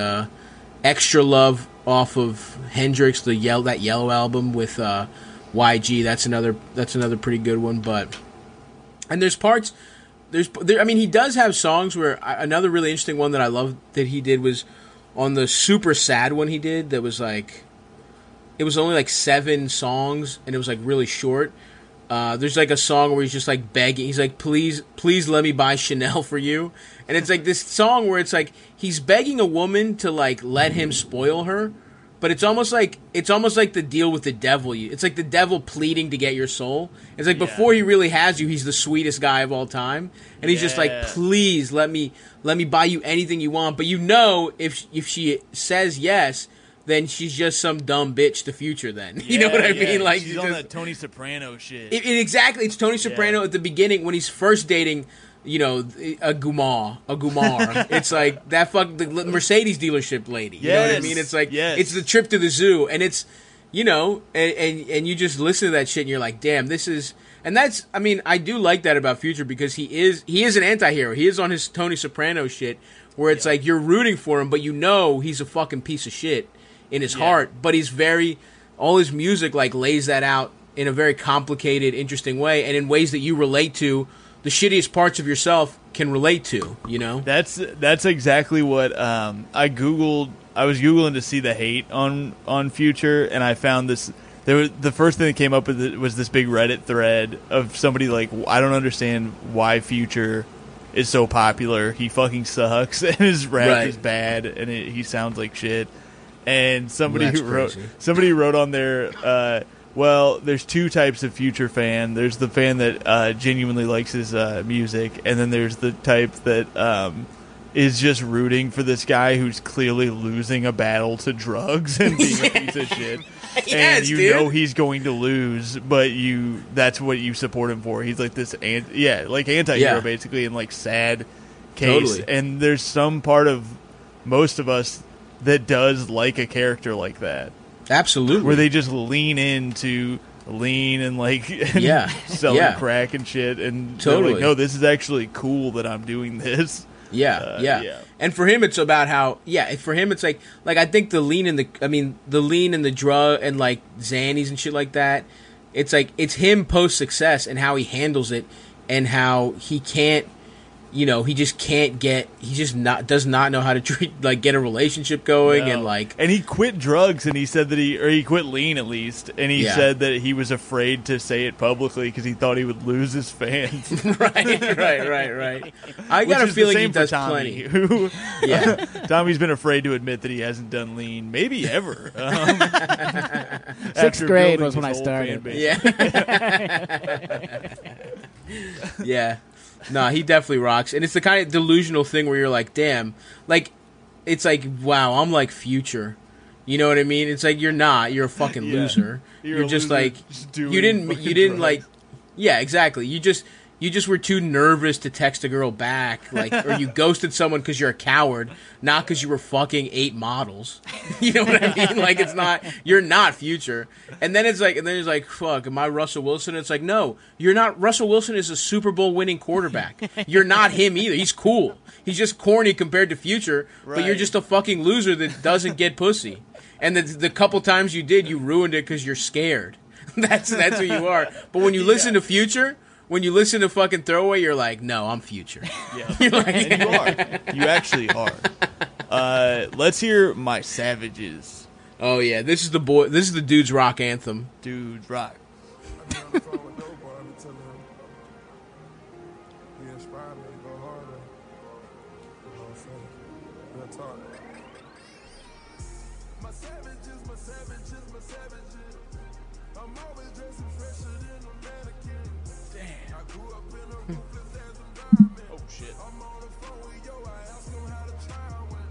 "Extra Love" off of Hendrix, that Yellow album with YG. That's another pretty good one. And there's parts. I mean, he does have songs where another really interesting one that I love that he did was on the super sad one he did. That was it was only 7 songs, and it was really short. There's a song where he's just begging. He's please let me buy Chanel for you. And it's this song where it's he's begging a woman to let him spoil her, but it's almost like the deal with the devil. It's the devil pleading to get your soul. It's before he really has you, he's the sweetest guy of all time, and he's just please let me buy you anything you want. But if she says yes, then she's just some dumb bitch, the Future, then. You know what I mean? She's on that Tony Soprano shit. It's Tony Soprano at the beginning when he's first dating, a Gumar. It's that the Mercedes dealership lady. You know what I mean? It's it's the trip to the zoo. And it's, and you just listen to that shit and you're damn, this is... And that's, I mean, I do like that about Future because he is an anti-hero. He is on his Tony Soprano shit where it's you're rooting for him, but he's a fucking piece of shit in his heart, but he's all his music lays that out in a very complicated, interesting way, and in ways that you relate to, the shittiest parts of yourself can relate to, That's exactly what I was Googling to see the hate on Future, and I found this, the first thing that came up with it was this big Reddit thread of somebody I don't understand why Future is so popular, he fucking sucks, and his rap is bad, and he sounds like shit. And somebody wrote on there, there's two types of Future fan. There's the fan that genuinely likes his music, and then there's the type that is just rooting for this guy who's clearly losing a battle to drugs and being a piece of shit. And he's going to lose, but that's what you support him for. He's anti-hero basically, in sad case. Totally. And there's some part of most of us that does a character like that. Absolutely. Where they just lean into lean and selling crack and shit, and totally no, this is actually cool that I'm doing this. And for him it's about how I think the lean and the lean and the drug and Xannies and shit like that, it's it's him post success and how he handles it and how he can't does not know how to treat, get a relationship going, no. And he quit drugs, and he said that he quit lean at least, and he said that he was afraid to say it publicly because he thought he would lose his fans. right. I got a feeling he does Tommy, plenty. Tommy's been afraid to admit that he hasn't done lean, maybe ever. 6th grade was when I started. No, he definitely rocks. And it's the kind of delusional thing where you're damn. It's wow, I'm Future. You know what I mean? It's you're not. You're a fucking loser. You're just loser you didn't drugs. Yeah, exactly. You just were too nervous to text a girl back, or you ghosted someone because you're a coward, not because you were fucking 8 models. You know what I mean? It's not, you're not Future. And then it's fuck, am I Russell Wilson? It's no, you're not. Russell Wilson is a Super Bowl winning quarterback. You're not him either. He's cool. He's just corny compared to Future, but you're just a fucking loser that doesn't get pussy. And the couple times you did, you ruined it because you're scared. That's who you are. But when you listen to Future... When you listen to fucking Throwaway, you're no, I'm Future. Yeah. And you are. You actually are. Let's hear My Savages. Oh, yeah. This is the Dudes Rock anthem. Dudes Rock. talk. My savages, my savages, my savages. I'm always dressing fresher than a mannequin. Damn. I grew up in a ruthless ass environment. Oh shit. I'm on the phone with yo, I asked them how to try one.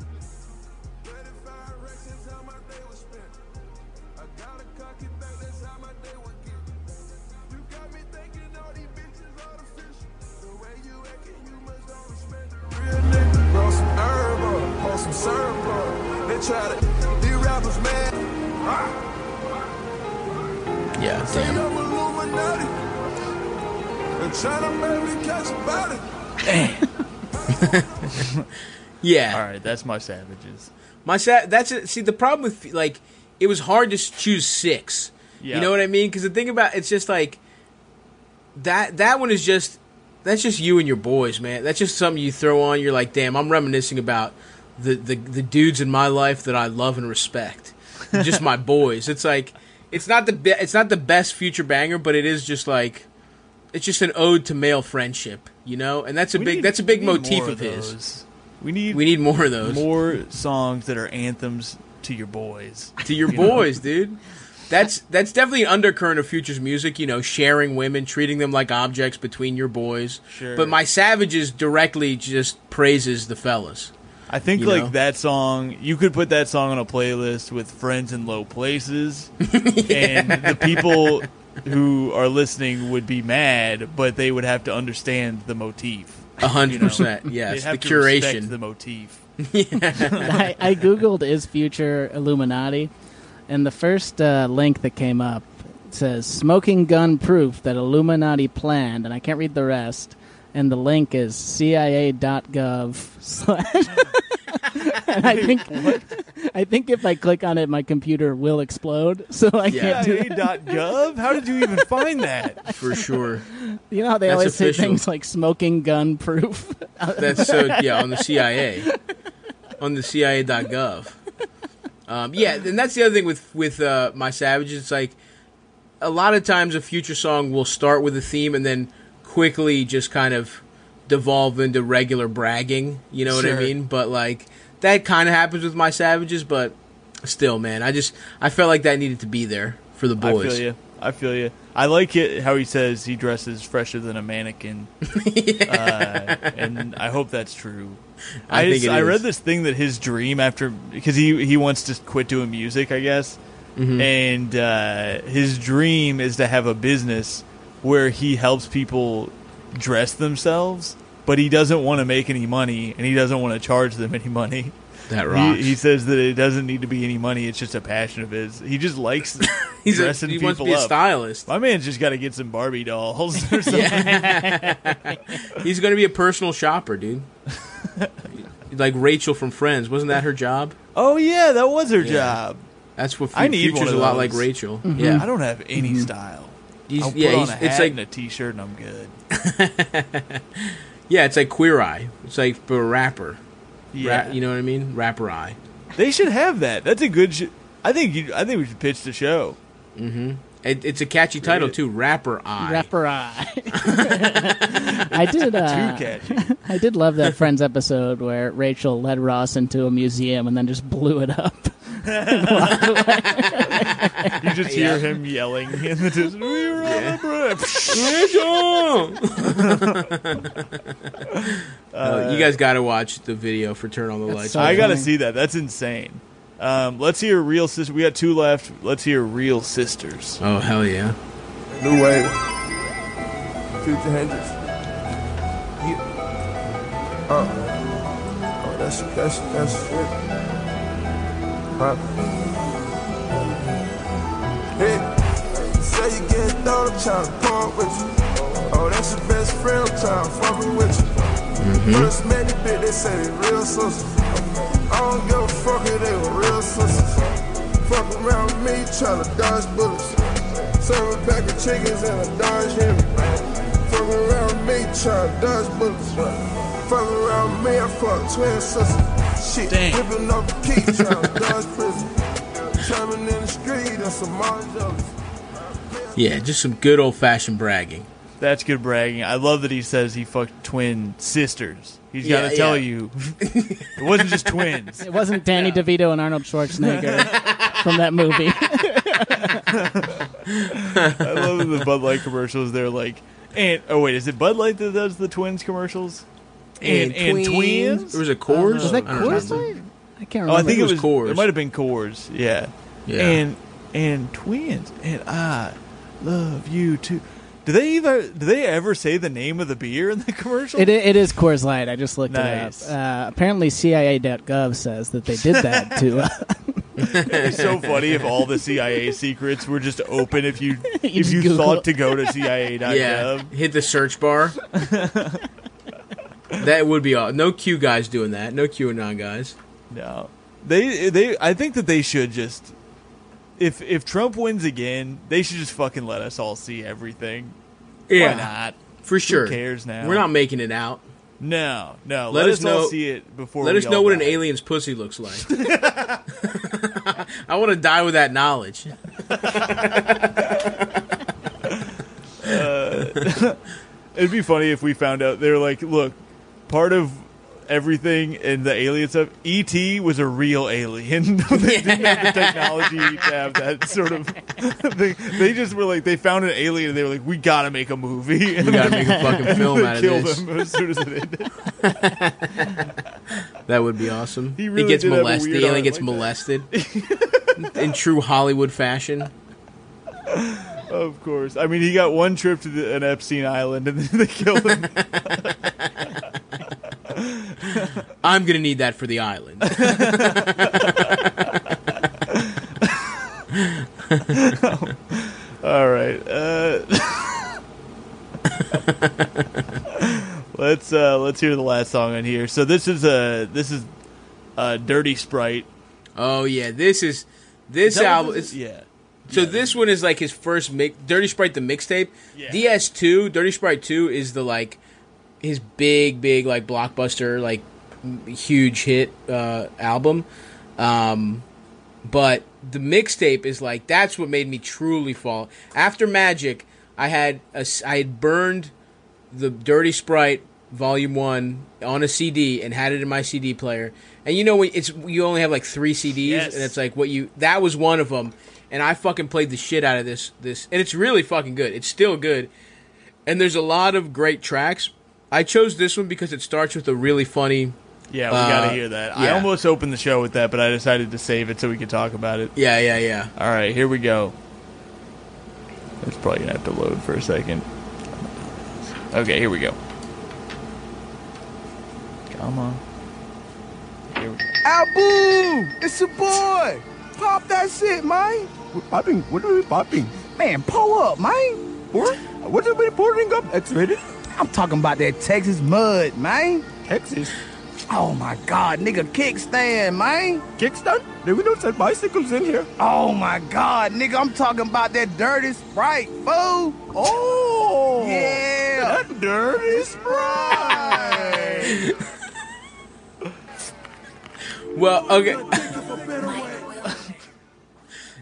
35 records, how my day was spent. I got a cock it back, that's how my day was get. You got me thinking all these bitches artificial. The way you acting, you must don't respect the real nigga. Bro, some herb up, pour some syrup up. They try to, these rappers, man. Yeah, damn. Say I'm Illuminati. They're trying to make me catch a body. Damn. Yeah. Alright, that's my savages. That's it. See, the problem with, like, it was hard to choose six. Yeah. You know what I mean? Because the thing about it's just like that one is just that's just you and your boys, man. That's just something you throw on. You're like, damn, I'm reminiscing about the dudes in my life that I love and respect. Just my boys. It's like it's not the best future banger, but it is just like it's just an ode to male friendship, you know. And that's a big motif of his. We need more of those. More songs that are anthems. To your boys. To your boys, dude. That's definitely an undercurrent of Future's music, you know, sharing women, treating them like objects between your boys. Sure. But My Savages directly just praises the fellas. I think, like, know? That song, you could put that song on a playlist with friends in low places, and the people who are listening would be mad, but they would have to understand the motif. 100%, you know? Yes. The curation. Respect the motif. Yeah. I googled is Future Illuminati, and the first link that came up says smoking gun proof that Illuminati planned, and I can't read the rest, and the link is cia.gov/ and I think if I click on it my computer will explode, so I can't do it. CIA.gov? How did you even find that? For sure. You know how they always say things like smoking gun proof? That's so, yeah, on the CIA. On the CIA.gov. Yeah, and that's the other thing with My Savages. It's like a lot of times a Future song will start with a theme and then quickly just kind of devolve into regular bragging. You know what I mean? But like that kind of happens with My Savages, but still, man, I felt like that needed to be there for the boys. I feel you. I like it how he says he dresses fresher than a mannequin. Yeah. And I hope that's true. I read this thing that his dream after, because he wants to quit doing music, I guess. Mm-hmm. And his dream is to have a business where he helps people dress themselves, but he doesn't want to make any money and he doesn't want to charge them any money. That rocks. He says that it doesn't need to be any money. It's just a passion of his. He just likes dressing people up. He wants to be a stylist. My man's just got to get some Barbie dolls or something. Yeah. He's going to be a personal shopper, dude. Like Rachel from Friends. Wasn't that her job? Oh, yeah. That was her job. That's what I need. Future's a lot like Rachel. Mm-hmm. Yeah, I don't have any style. I'll put on a hat and a T-shirt and I'm good. Yeah, it's like Queer Eye. It's like for a rapper. Yeah. You know what I mean? Rapper Eye. They should have that. That's a good I think we should pitch the show. Mm-hmm. It's a catchy title, too. Rapper Eye. Rapper Eye. Too catchy. I did love that Friends episode where Rachel led Ross into a museum and then just blew it up. You just hear him yelling in the distance. We were on the Rachel! You guys got to watch the video for Turn on the Lights. So I got to see that. That's insane. Let's hear Real Sisters. We got two left. Let's hear Real Sisters. Oh, hell yeah. New Wave. Future Hendrix. Oh, that's shit. Huh? Hey, say you get down, I'm trying to pump with you. Oh, that's your best friend, I'm trying to fuck with you. Mm-hmm. First met the bitch, they say they real sisters. I don't give a fuck if they were real sisters. Fuck around with me, tryna dodge bullets. Serve a pack of chickens and a Dodge Henry. Fuck around with me, tryna dodge bullets. Fuck around with me, I fuck twin sisters. Shit, whipping up the key, tryna dodge prison. Traveling in the street and some more jealous. Yeah, just some good old fashioned bragging. That's good bragging. I love that he says he fucked twin sisters. He's got to tell you, it wasn't just twins. It wasn't Danny DeVito and Arnold Schwarzenegger from that movie. I love in the Bud Light commercials, they're like, and oh wait, is it Bud Light that does the twins commercials? And twins? Or was it Coors? Was that Coors Light? I can't remember. Oh, I think it was Coors. It might have been Coors, yeah. And twins. And I love you too. Do they ever say the name of the beer in the commercial? It is Coors Light. I just looked it up. Apparently, CIA.gov says that they did that to. It'd be so funny if all the CIA secrets were just open if you Google. Thought to go to CIA.gov. Yeah, hit the search bar. That would be all. No Q guys doing that. No QAnon guys. No, they. I think that they should just. If Trump wins again, they should just fucking let us all see everything. Yeah. Why not? For sure. Who cares now? We're not making it out. No. Let us all see it before we all die. Let us know what an alien's pussy looks like. I want to die with that knowledge. It'd be funny if we found out. They're like, look, part of everything and the alien stuff. E.T. was a real alien. They didn't have the technology to have that sort of thing. They just were like, they found an alien and they were like, we gotta make a movie. And we gotta make a fucking film out of this. Killed him as soon as it ended. That would be awesome. He gets molested. The alien gets molested. In true Hollywood fashion. Of course. I mean, he got one trip to an Epstein Island and then they killed him. I'm going to need that for the island. All right. Let's hear the last song on here. So this is Dirty Sprite. Oh yeah, this album is This one is like his first Dirty Sprite the mixtape. Yeah. DS2, Dirty Sprite 2 is the like his big like blockbuster like huge hit album, but the mixtape is like that's what made me truly fall after Magic. I had burned the Dirty Sprite Volume 1 on a CD and had it in my CD player, and you know when you only have like 3 CDs and it's like that was one of them, and I fucking played the shit out of this and it's really fucking good. It's still good, and there's a lot of great tracks. I chose this one because it starts with a really funny... Yeah, we gotta hear that. Yeah. I almost opened the show with that, but I decided to save it so we could talk about it. Yeah. All right, here we go. It's probably gonna have to load for a second. Okay, here we go. Come on. Here we go. Abu! It's a boy! Pop that shit, man! We're popping. What are we popping? Man, pull up, man! What are we pouring up? X-rated? I'm talking about that Texas mud, man. Texas? Oh, my God, nigga, kickstand, man. Kickstand? We don't sell bicycles in here. Oh, my God, nigga, I'm talking about that Dirty Sprite, fool. Oh. Yeah. That Dirty Sprite. Well, okay.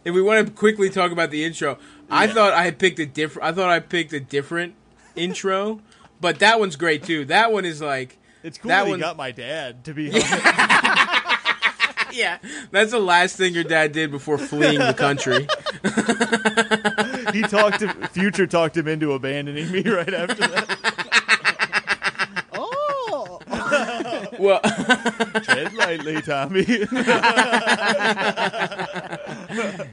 If we want to quickly talk about the intro, I thought I picked a different intro. But that one's great too. That one is like it's cool. That one got my dad to be. Yeah, that's the last thing your dad did before fleeing the country. Future talked him into abandoning me right after that. Oh, well, tread lightly, Tommy.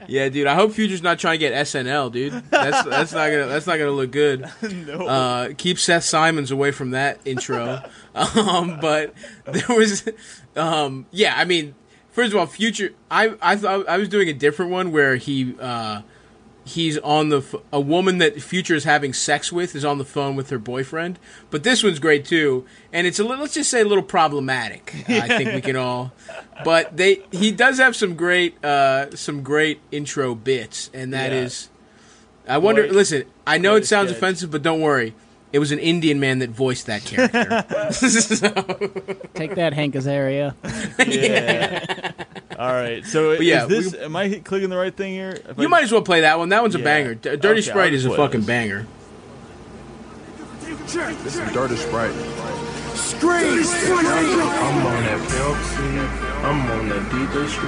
Yeah, dude. I hope Future's not trying to get SNL, dude. That's not gonna look good. No. Keep Seth Simons away from that intro. But there was, I mean, first of all, Future. I thought I was doing a different one where he's on a woman that Future is having sex with is on the phone with her boyfriend. But this one's great too, and it's a little problematic. I think we can all. But he does have some great intro bits, and that is, I wonder. Listen, I know it sounds offensive, but don't worry. It was an Indian man that voiced that character. So. Take that, Hank Azaria. Yeah. All right. So am I clicking the right thing here? You might as well play that one. That one's a banger. Dirty Sprite is a fucking banger. This is Dirty Sprite. Scream! I'm on that Pepsi, I'm on that DS2,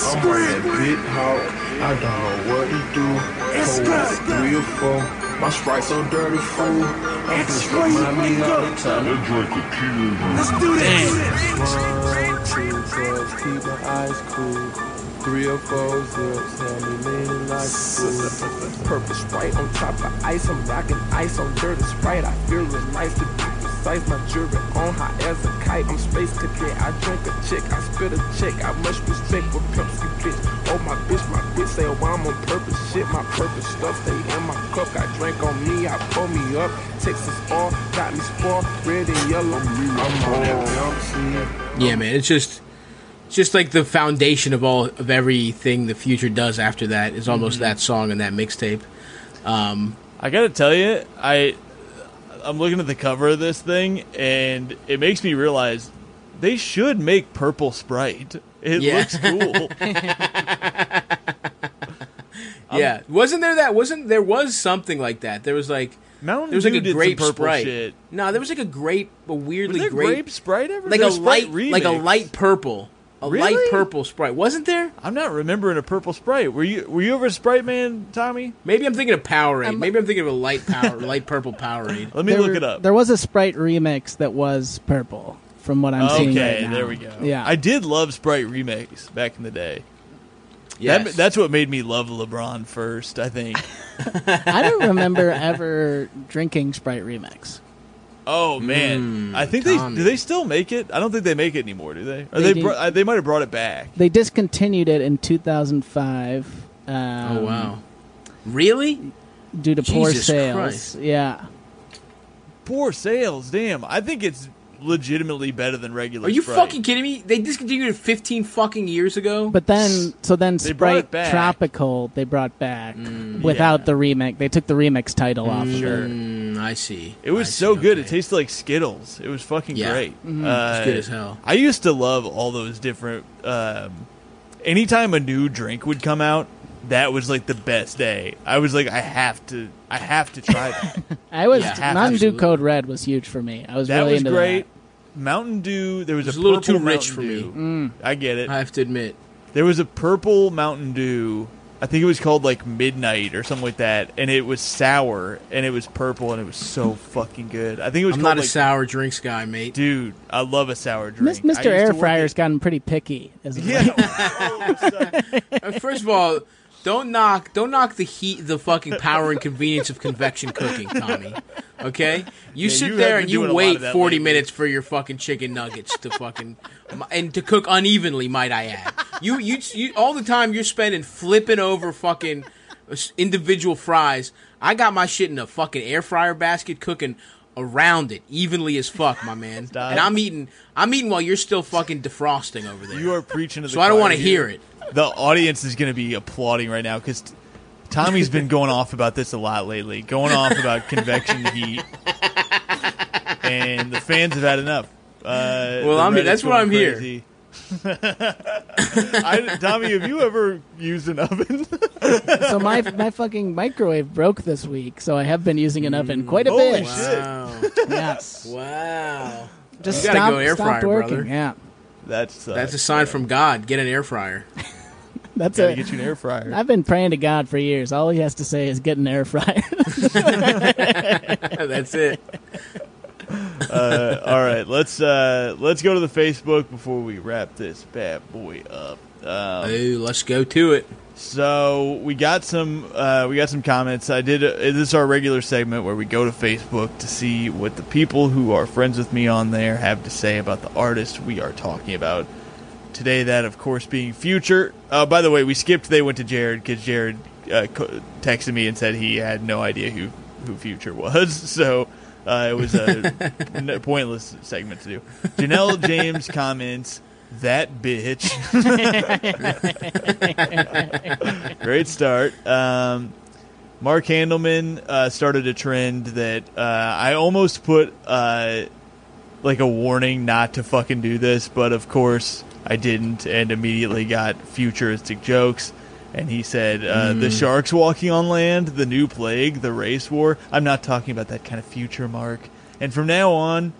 I'm on that Big Hawk, I don't know what to do. Pull out 3 or 4, my Sprite so dirty, fool. I'm just remind me all the time that Drake could kill me. Let's do this! 1, 2, 12, keep my eyes cool. 3 or 4 zips, tell me lean like food. Purple Sprite on top of ice, I'm rocking ice on Dirty Sprite. I feel it nice to be precise, my jewelry on high as a kite. I'm space cadet, I drink a chick, I spit a chick. I much respect for Pepsi bitch. Oh my bitch say, oh I'm on purpose shit. My purpose stuff stay in my cup, I drank on me, I pull me up. Texas all got me sport, red and yellow. Yeah man, it's just... just like the foundation of all of everything the Future does after that is almost that song and that mixtape. I gotta tell you, I'm looking at the cover of this thing and it makes me realize they should make Purple Sprite. It looks cool. Yeah, wasn't there something like that? There was like Mountain there was like Dew a grape Sprite. Shit. No, there was like a grape, a weirdly was there grape Sprite ever? Like there's a light, remix. Like a light purple. A really? Light purple Sprite. Wasn't there? I'm not remembering a purple Sprite. Were you ever a Sprite man, Tommy? Maybe I'm thinking of Powerade. Maybe I'm thinking of a light purple Powerade. Let me look it up. There was a Sprite remix that was purple, from what I'm seeing right now. Okay, there we go. Yeah. I did love Sprite remix back in the day. Yes. That's what made me love LeBron first, I think. I don't remember ever drinking Sprite remix. Oh man, I think Tommy. Do they still make it? I don't think they make it anymore, do they? Or they might have brought it back. They discontinued it in 2005. Oh wow, really? Due to poor sales. Christ. Yeah, poor sales. Damn, I think it's legitimately better than regular. Are you Sprite. Fucking kidding me? They discontinued it 15 fucking years ago. But then Sprite Tropical they brought back without the remix. They took the remix title off. Sure, I see. It was so good. Okay. It tasted like Skittles. It was fucking great. It was good as hell. I used to love all those different. Anytime a new drink would come out, that was like the best day. I was like, I have to try that. I was Mountain Dew Code Red was huge for me. I was that really was into great. That. Mountain Dew. There was a little too rich for me. I get it. I have to admit, there was a purple Mountain Dew. I think it was called like Midnight or something like that, and it was sour and it was purple and it was so fucking good. I think it was. I'm not a sour drinks guy, mate. Dude, I love a sour drink. Mr. Air Fryer's gotten pretty picky. As First of all. Don't knock the fucking power and convenience of convection cooking, Tommy. Okay, you sit there and you wait 40 minutes for your fucking chicken nuggets to fucking and to cook unevenly. Might I add, you all the time you're spending flipping over fucking individual fries. I got my shit in a fucking air fryer basket cooking around it evenly as fuck, my man. Stop. And I'm eating while you're still fucking defrosting over there. You are preaching to the choir. So I don't want to hear it. The audience is going to be applauding right now because Tommy's been going off about this a lot lately, going off about convection heat, and the fans have had enough. Well, I mean, that's why I'm crazy. Here. Tommy, have you ever used an oven? So my fucking microwave broke this week, so I have been using an oven quite a bit. Wow. Yes. Wow. Just you gotta go air fryer, working. Brother. Yeah. That's a sign from God. Get an air fryer. That's gotta get you an air fryer. I've been praying to God for years. All he has to say is get an air fryer. That's it. All right, let's go to the Facebook before we wrap this bad boy up. Let's go to it. So we got some comments. I did this is our regular segment where we go to Facebook to see what the people who are friends with me on there have to say about the artists we are talking about today. That, of course, being Future. By the way, we skipped. They went to Jared because Jared texted me and said he had no idea who Future was. So it was a pointless segment to do. Janelle James comments. That bitch. Great start. Mark Handelman started a trend that I almost put like a warning not to fucking do this, but of course I didn't and immediately got futuristic jokes. And he said, the sharks walking on land, the new plague, the race war. I'm not talking about that kind of future, Mark. And from now on,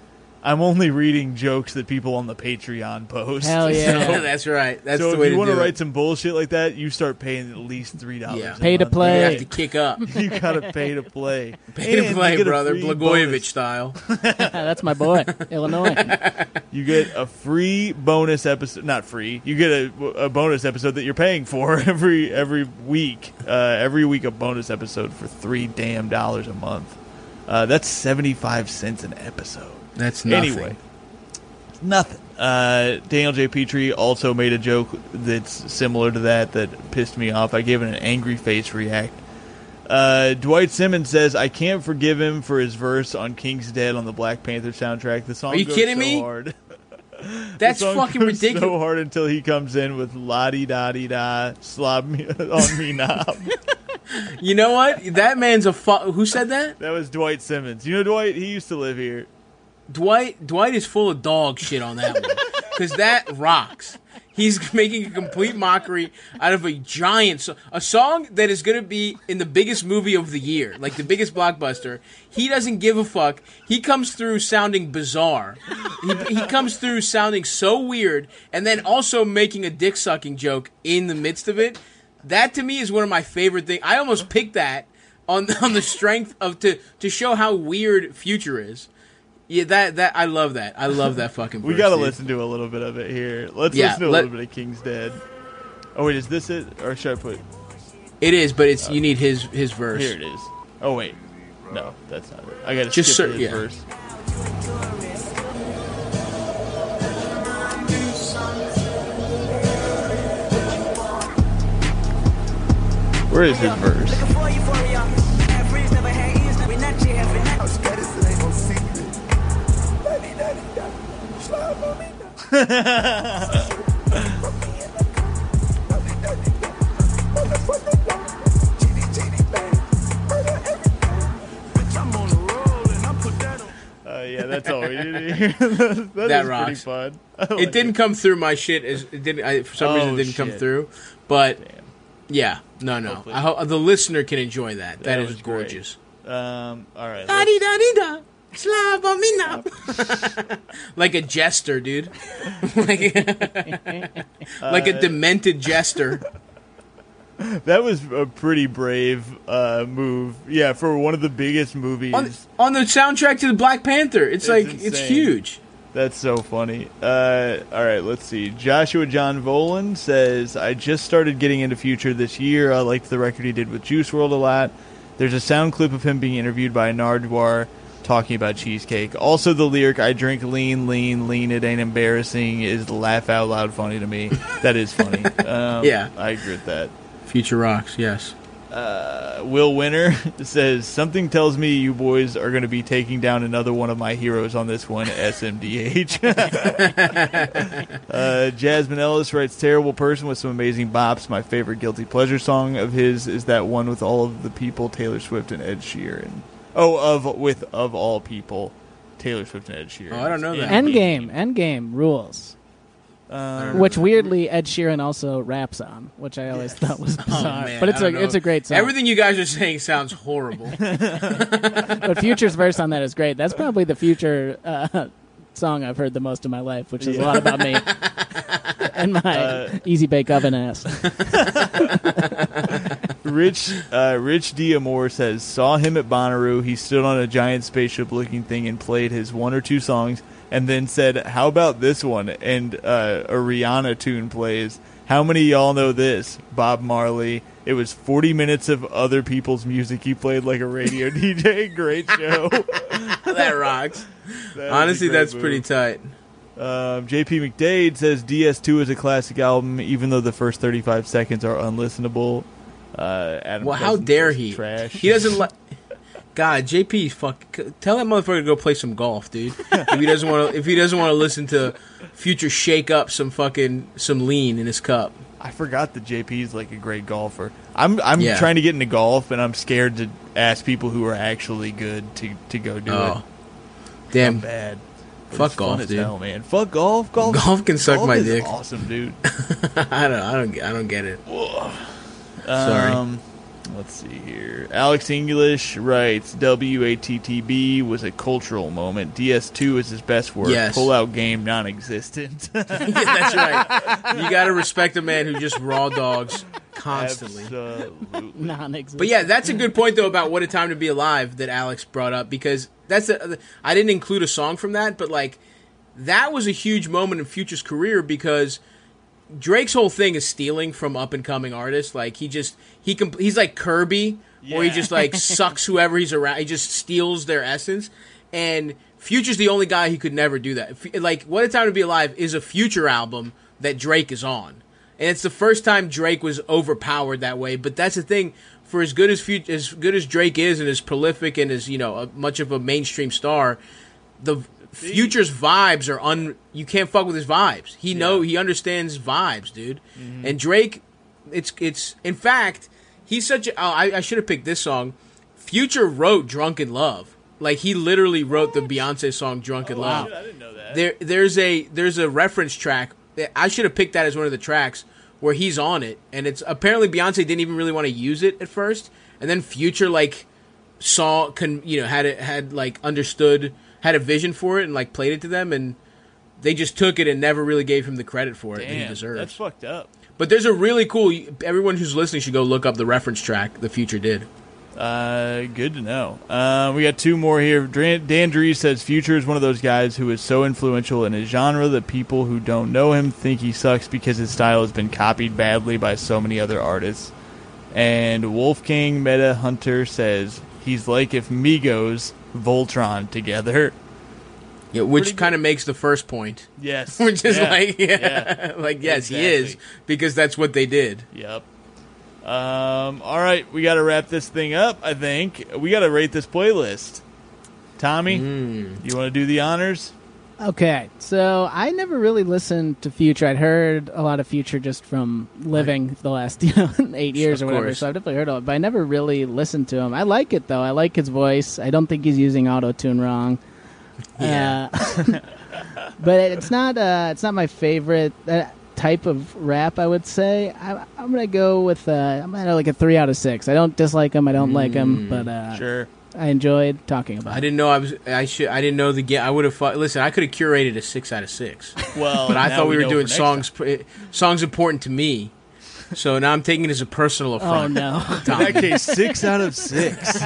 I'm only reading jokes that people on the Patreon post. Hell yeah. So, that's right. That's so the way to do it. So if you want to write some bullshit like that, you start paying at least $3. Yeah. Pay to play. You have to kick up. You got to pay to play. Pay to play, brother. Blagojevich style. That's my boy. Illinois. You get a free bonus episode. Not free. You get a bonus episode that you're paying for every week. Every week a bonus episode for $3 a month. That's 75 cents an episode. That's nothing. Anyway, nothing. Daniel J. Petrie also made a joke that's similar to that pissed me off. I gave it an angry face react. Dwight Simmons says, I can't forgive him for his verse on King's Dead on the Black Panther soundtrack. The song Are you goes kidding so me? Hard. That's fucking ridiculous. So hard until he comes in with la-di-da-di-da, slob me on me knob. You know what? That man's a Who said that? That was Dwight Simmons. You know Dwight? He used to live here. Dwight is full of dog shit on that one, because that rocks. He's making a complete mockery out of a giant a song that is going to be in the biggest movie of the year, like the biggest blockbuster. He doesn't give a fuck. He comes through sounding bizarre. He comes through sounding so weird, and then also making a dick-sucking joke in the midst of it. That, to me, is one of my favorite things. I almost picked that on the strength of to show how weird Future is. Yeah, that I love that. I love that fucking verse. We gotta listen to a little bit of it here. Let's listen to a little bit of King's Dead. Oh wait, is this it? Or should I put it is, but it's you need his verse. Here it is. Oh wait. No, that's not it. I gotta just skip his verse. Where is his verse? Yeah, that's all we did here. That rocks. Pretty fun. Like it didn't come through my shit. For some reason it didn't come through. But damn. Yeah, no. I hope the listener can enjoy that. That is gorgeous. All right. Da-dee-da-dee-da. Slab on me now. Like a jester, dude. Like a demented jester. That was a pretty brave move. Yeah, for one of the biggest movies. On the soundtrack to the Black Panther. It's like, insane. It's huge. That's so funny. All right, let's see. Joshua John Volan says, I just started getting into Future this year. I liked the record he did with Juice WRLD a lot. There's a sound clip of him being interviewed by Nardwar, talking about cheesecake. Also, the lyric "I drink lean, lean, lean. It ain't embarrassing" is laugh out loud funny to me. That is funny. Yeah, I agree with that. Future rocks. Yes. Will Winner says, something tells me you boys are going to be taking down another one of my heroes on this one. SMDH. Jasmine Ellis writes, terrible person with some amazing bops. My favorite guilty pleasure song of his is that one with all of the people, Taylor Swift and Ed Sheeran. Of all people, Taylor Swift and Ed Sheeran. Oh, I don't know that. Endgame rules. Which weirdly Ed Sheeran also raps on, which I always thought was bizarre. Oh, man, but it's a great song. Everything you guys are saying sounds horrible. But Future's verse on that is great. That's probably the Future song I've heard the most in my life, which is a lot about me and my easy bake oven ass. Rich D'Amore says, saw him at Bonnaroo. He stood on a giant spaceship looking thing and played his one or two songs and then said, how about this one? And a Rihanna tune plays. How many of y'all know this? Bob Marley. It was 40 minutes of other people's music. He played like a radio DJ. Great show. That rocks. Honestly, that's move. Pretty tight. JP McDade says, DS2 is a classic album, even though the first 35 seconds are unlistenable. Adam well, how dare he? Trash. He doesn't like. God, JP, tell that motherfucker to go play some golf, dude. If he doesn't want to listen to Future shake up some lean in his cup. I forgot that JP's like a great golfer. I'm trying to get into golf, and I'm scared to ask people who are actually good to go do it. Damn, bad. But fuck golf, dude. Hell, man. Fuck golf. Golf can suck my dick. Awesome, dude. I don't get it. Sorry. Let's see here. Alex English writes, WATTB was a cultural moment. DS2 is his best work. Yes. Pull-out game non-existent. Yeah, that's right. You got to respect a man who just raw dogs constantly. Absolutely. Non-existent. But yeah, that's a good point, though, about What a Time to Be Alive that Alex brought up, because that's I didn't include a song from that, but like that was a huge moment in Future's career because Drake's whole thing is stealing from up-and-coming artists. Like, he's like Kirby, where he just, like, sucks whoever he's around. He just steals their essence. And Future's the only guy who could never do that. Like, What a Time to Be Alive is a Future album that Drake is on. And it's the first time Drake was overpowered that way. But that's the thing. For as good as Drake is and as prolific and as, you know, much of a mainstream star, the Future's vibes are you can't fuck with his vibes. He understands vibes, dude. Mm-hmm. And Drake, it's in fact, he's such a I should have picked this song. Future wrote Drunken Love. Like, he literally wrote the Beyoncé song Drunken Love. Dude, I didn't know that. There's a reference track. I should have picked that as one of the tracks where he's on it, and it's apparently Beyoncé didn't even really want to use it at first, and then Future like had a vision for it and like played it to them, and they just took it and never really gave him the credit for it that he deserved. That's fucked up. But there's a really cool. Everyone who's listening should go look up the reference track the Future did. Good to know. We got two more here. Dan Drees says Future is one of those guys who is so influential in his genre that people who don't know him think he sucks because his style has been copied badly by so many other artists. And Wolf King Meta Hunter says he's like if Migos Voltron together. Yeah, which kind of makes the first point. Yes. Which is he is, because that's what they did. Yep. All right, we got to wrap this thing up, I think. We got to rate this playlist. Tommy, you want to do the honors? Okay, so I never really listened to Future. I'd heard a lot of Future just from living the last 8 years or whatever, so I've definitely heard of it, but I never really listened to him. I like it, though. I like his voice. I don't think he's using auto-tune wrong. Yeah. But it's not my favorite type of rap, I would say. I'm going to go with I'm going to like a 3 out of 6. I don't dislike him. I don't like him, but sure. I enjoyed talking about it. I didn't know I didn't know the. I would have. Listen, I could have curated a 6 out of 6. Well, but I thought we were doing songs important to me. So now I'm taking it as a personal affront. Oh no! In that case, 6 out of 6.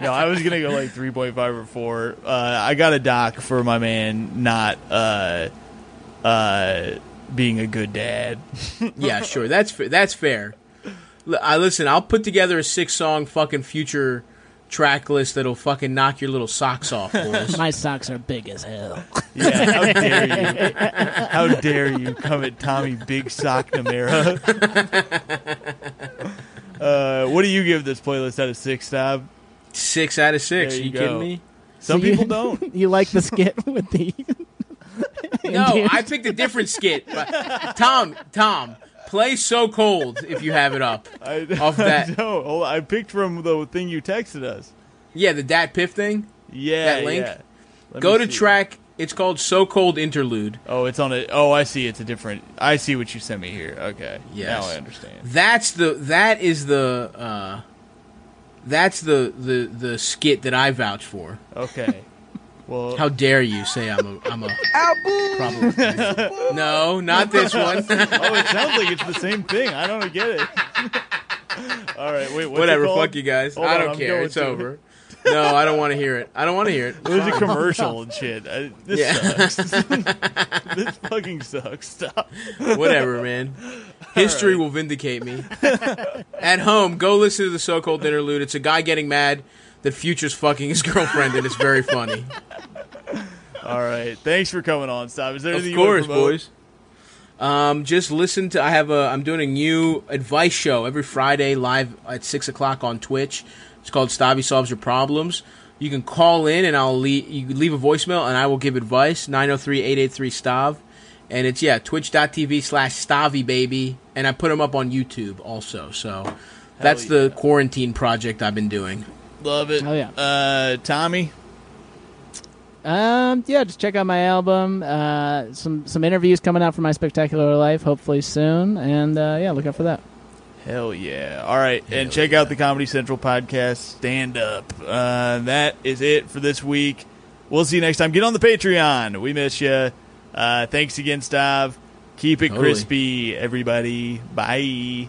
No, I was gonna go like 3.5 or 4. I got a doc for my man not being a good dad. Yeah, sure. That's fair. Listen, I'll put together a 6-song fucking Future track list that'll fucking knock your little socks off, boys. My socks are big as hell. Yeah, how dare you? How dare you come at Tommy Big Sock Namera? What do you give this playlist out of 6, Stab? 6 out of 6. Are you kidding me? Some people don't. You like the skit with the... No, I picked a different skit. But Tom... Play So Cold if you have it up. I picked from the thing you texted us. Yeah, the Dat Piff thing? Yeah. That link? Yeah. Go to track. It's called So Cold Interlude. Oh, it's on it. Oh, I see. It's a different. I see what you sent me here. Okay. Yes. Now I understand. That's the skit that I vouch for. Okay. Well, how dare you say I'm a problem? No, not this one. Oh, it sounds like it's the same thing. I don't get it. All right, wait. Whatever. Fuck you guys. Hold I don't on, care. It's over. It. No, I don't want to hear it. I don't want to hear it. It was a commercial and shit. This sucks. This fucking sucks. Stop. Whatever, man. History will vindicate me. At home, go listen to the So-Called Interlude. It's a guy getting mad that Future's fucking his girlfriend, and it's very funny. All right, thanks for coming on, Stab. Is there anything you want to promote? Of course, boys. Just listen to. I'm doing a new advice show every Friday, live at 6:00 on Twitch. It's called Stabby Solves Your Problems. You can call in, and you leave a voicemail, and I will give advice. 903-883-STAV, and it's twitch.tv/StavyBaby, and I put them up on YouTube also. So that's the quarantine project I've been doing. Love it. Oh, yeah. Tommy? Just check out my album. Some interviews coming out for my Spectacular Life, hopefully soon. And, look out for that. Hell yeah. All right. And check out the Comedy Central podcast, Stand Up. That is it for this week. We'll see you next time. Get on the Patreon. We miss you. Thanks again, Stav. Keep it crispy, everybody. Bye.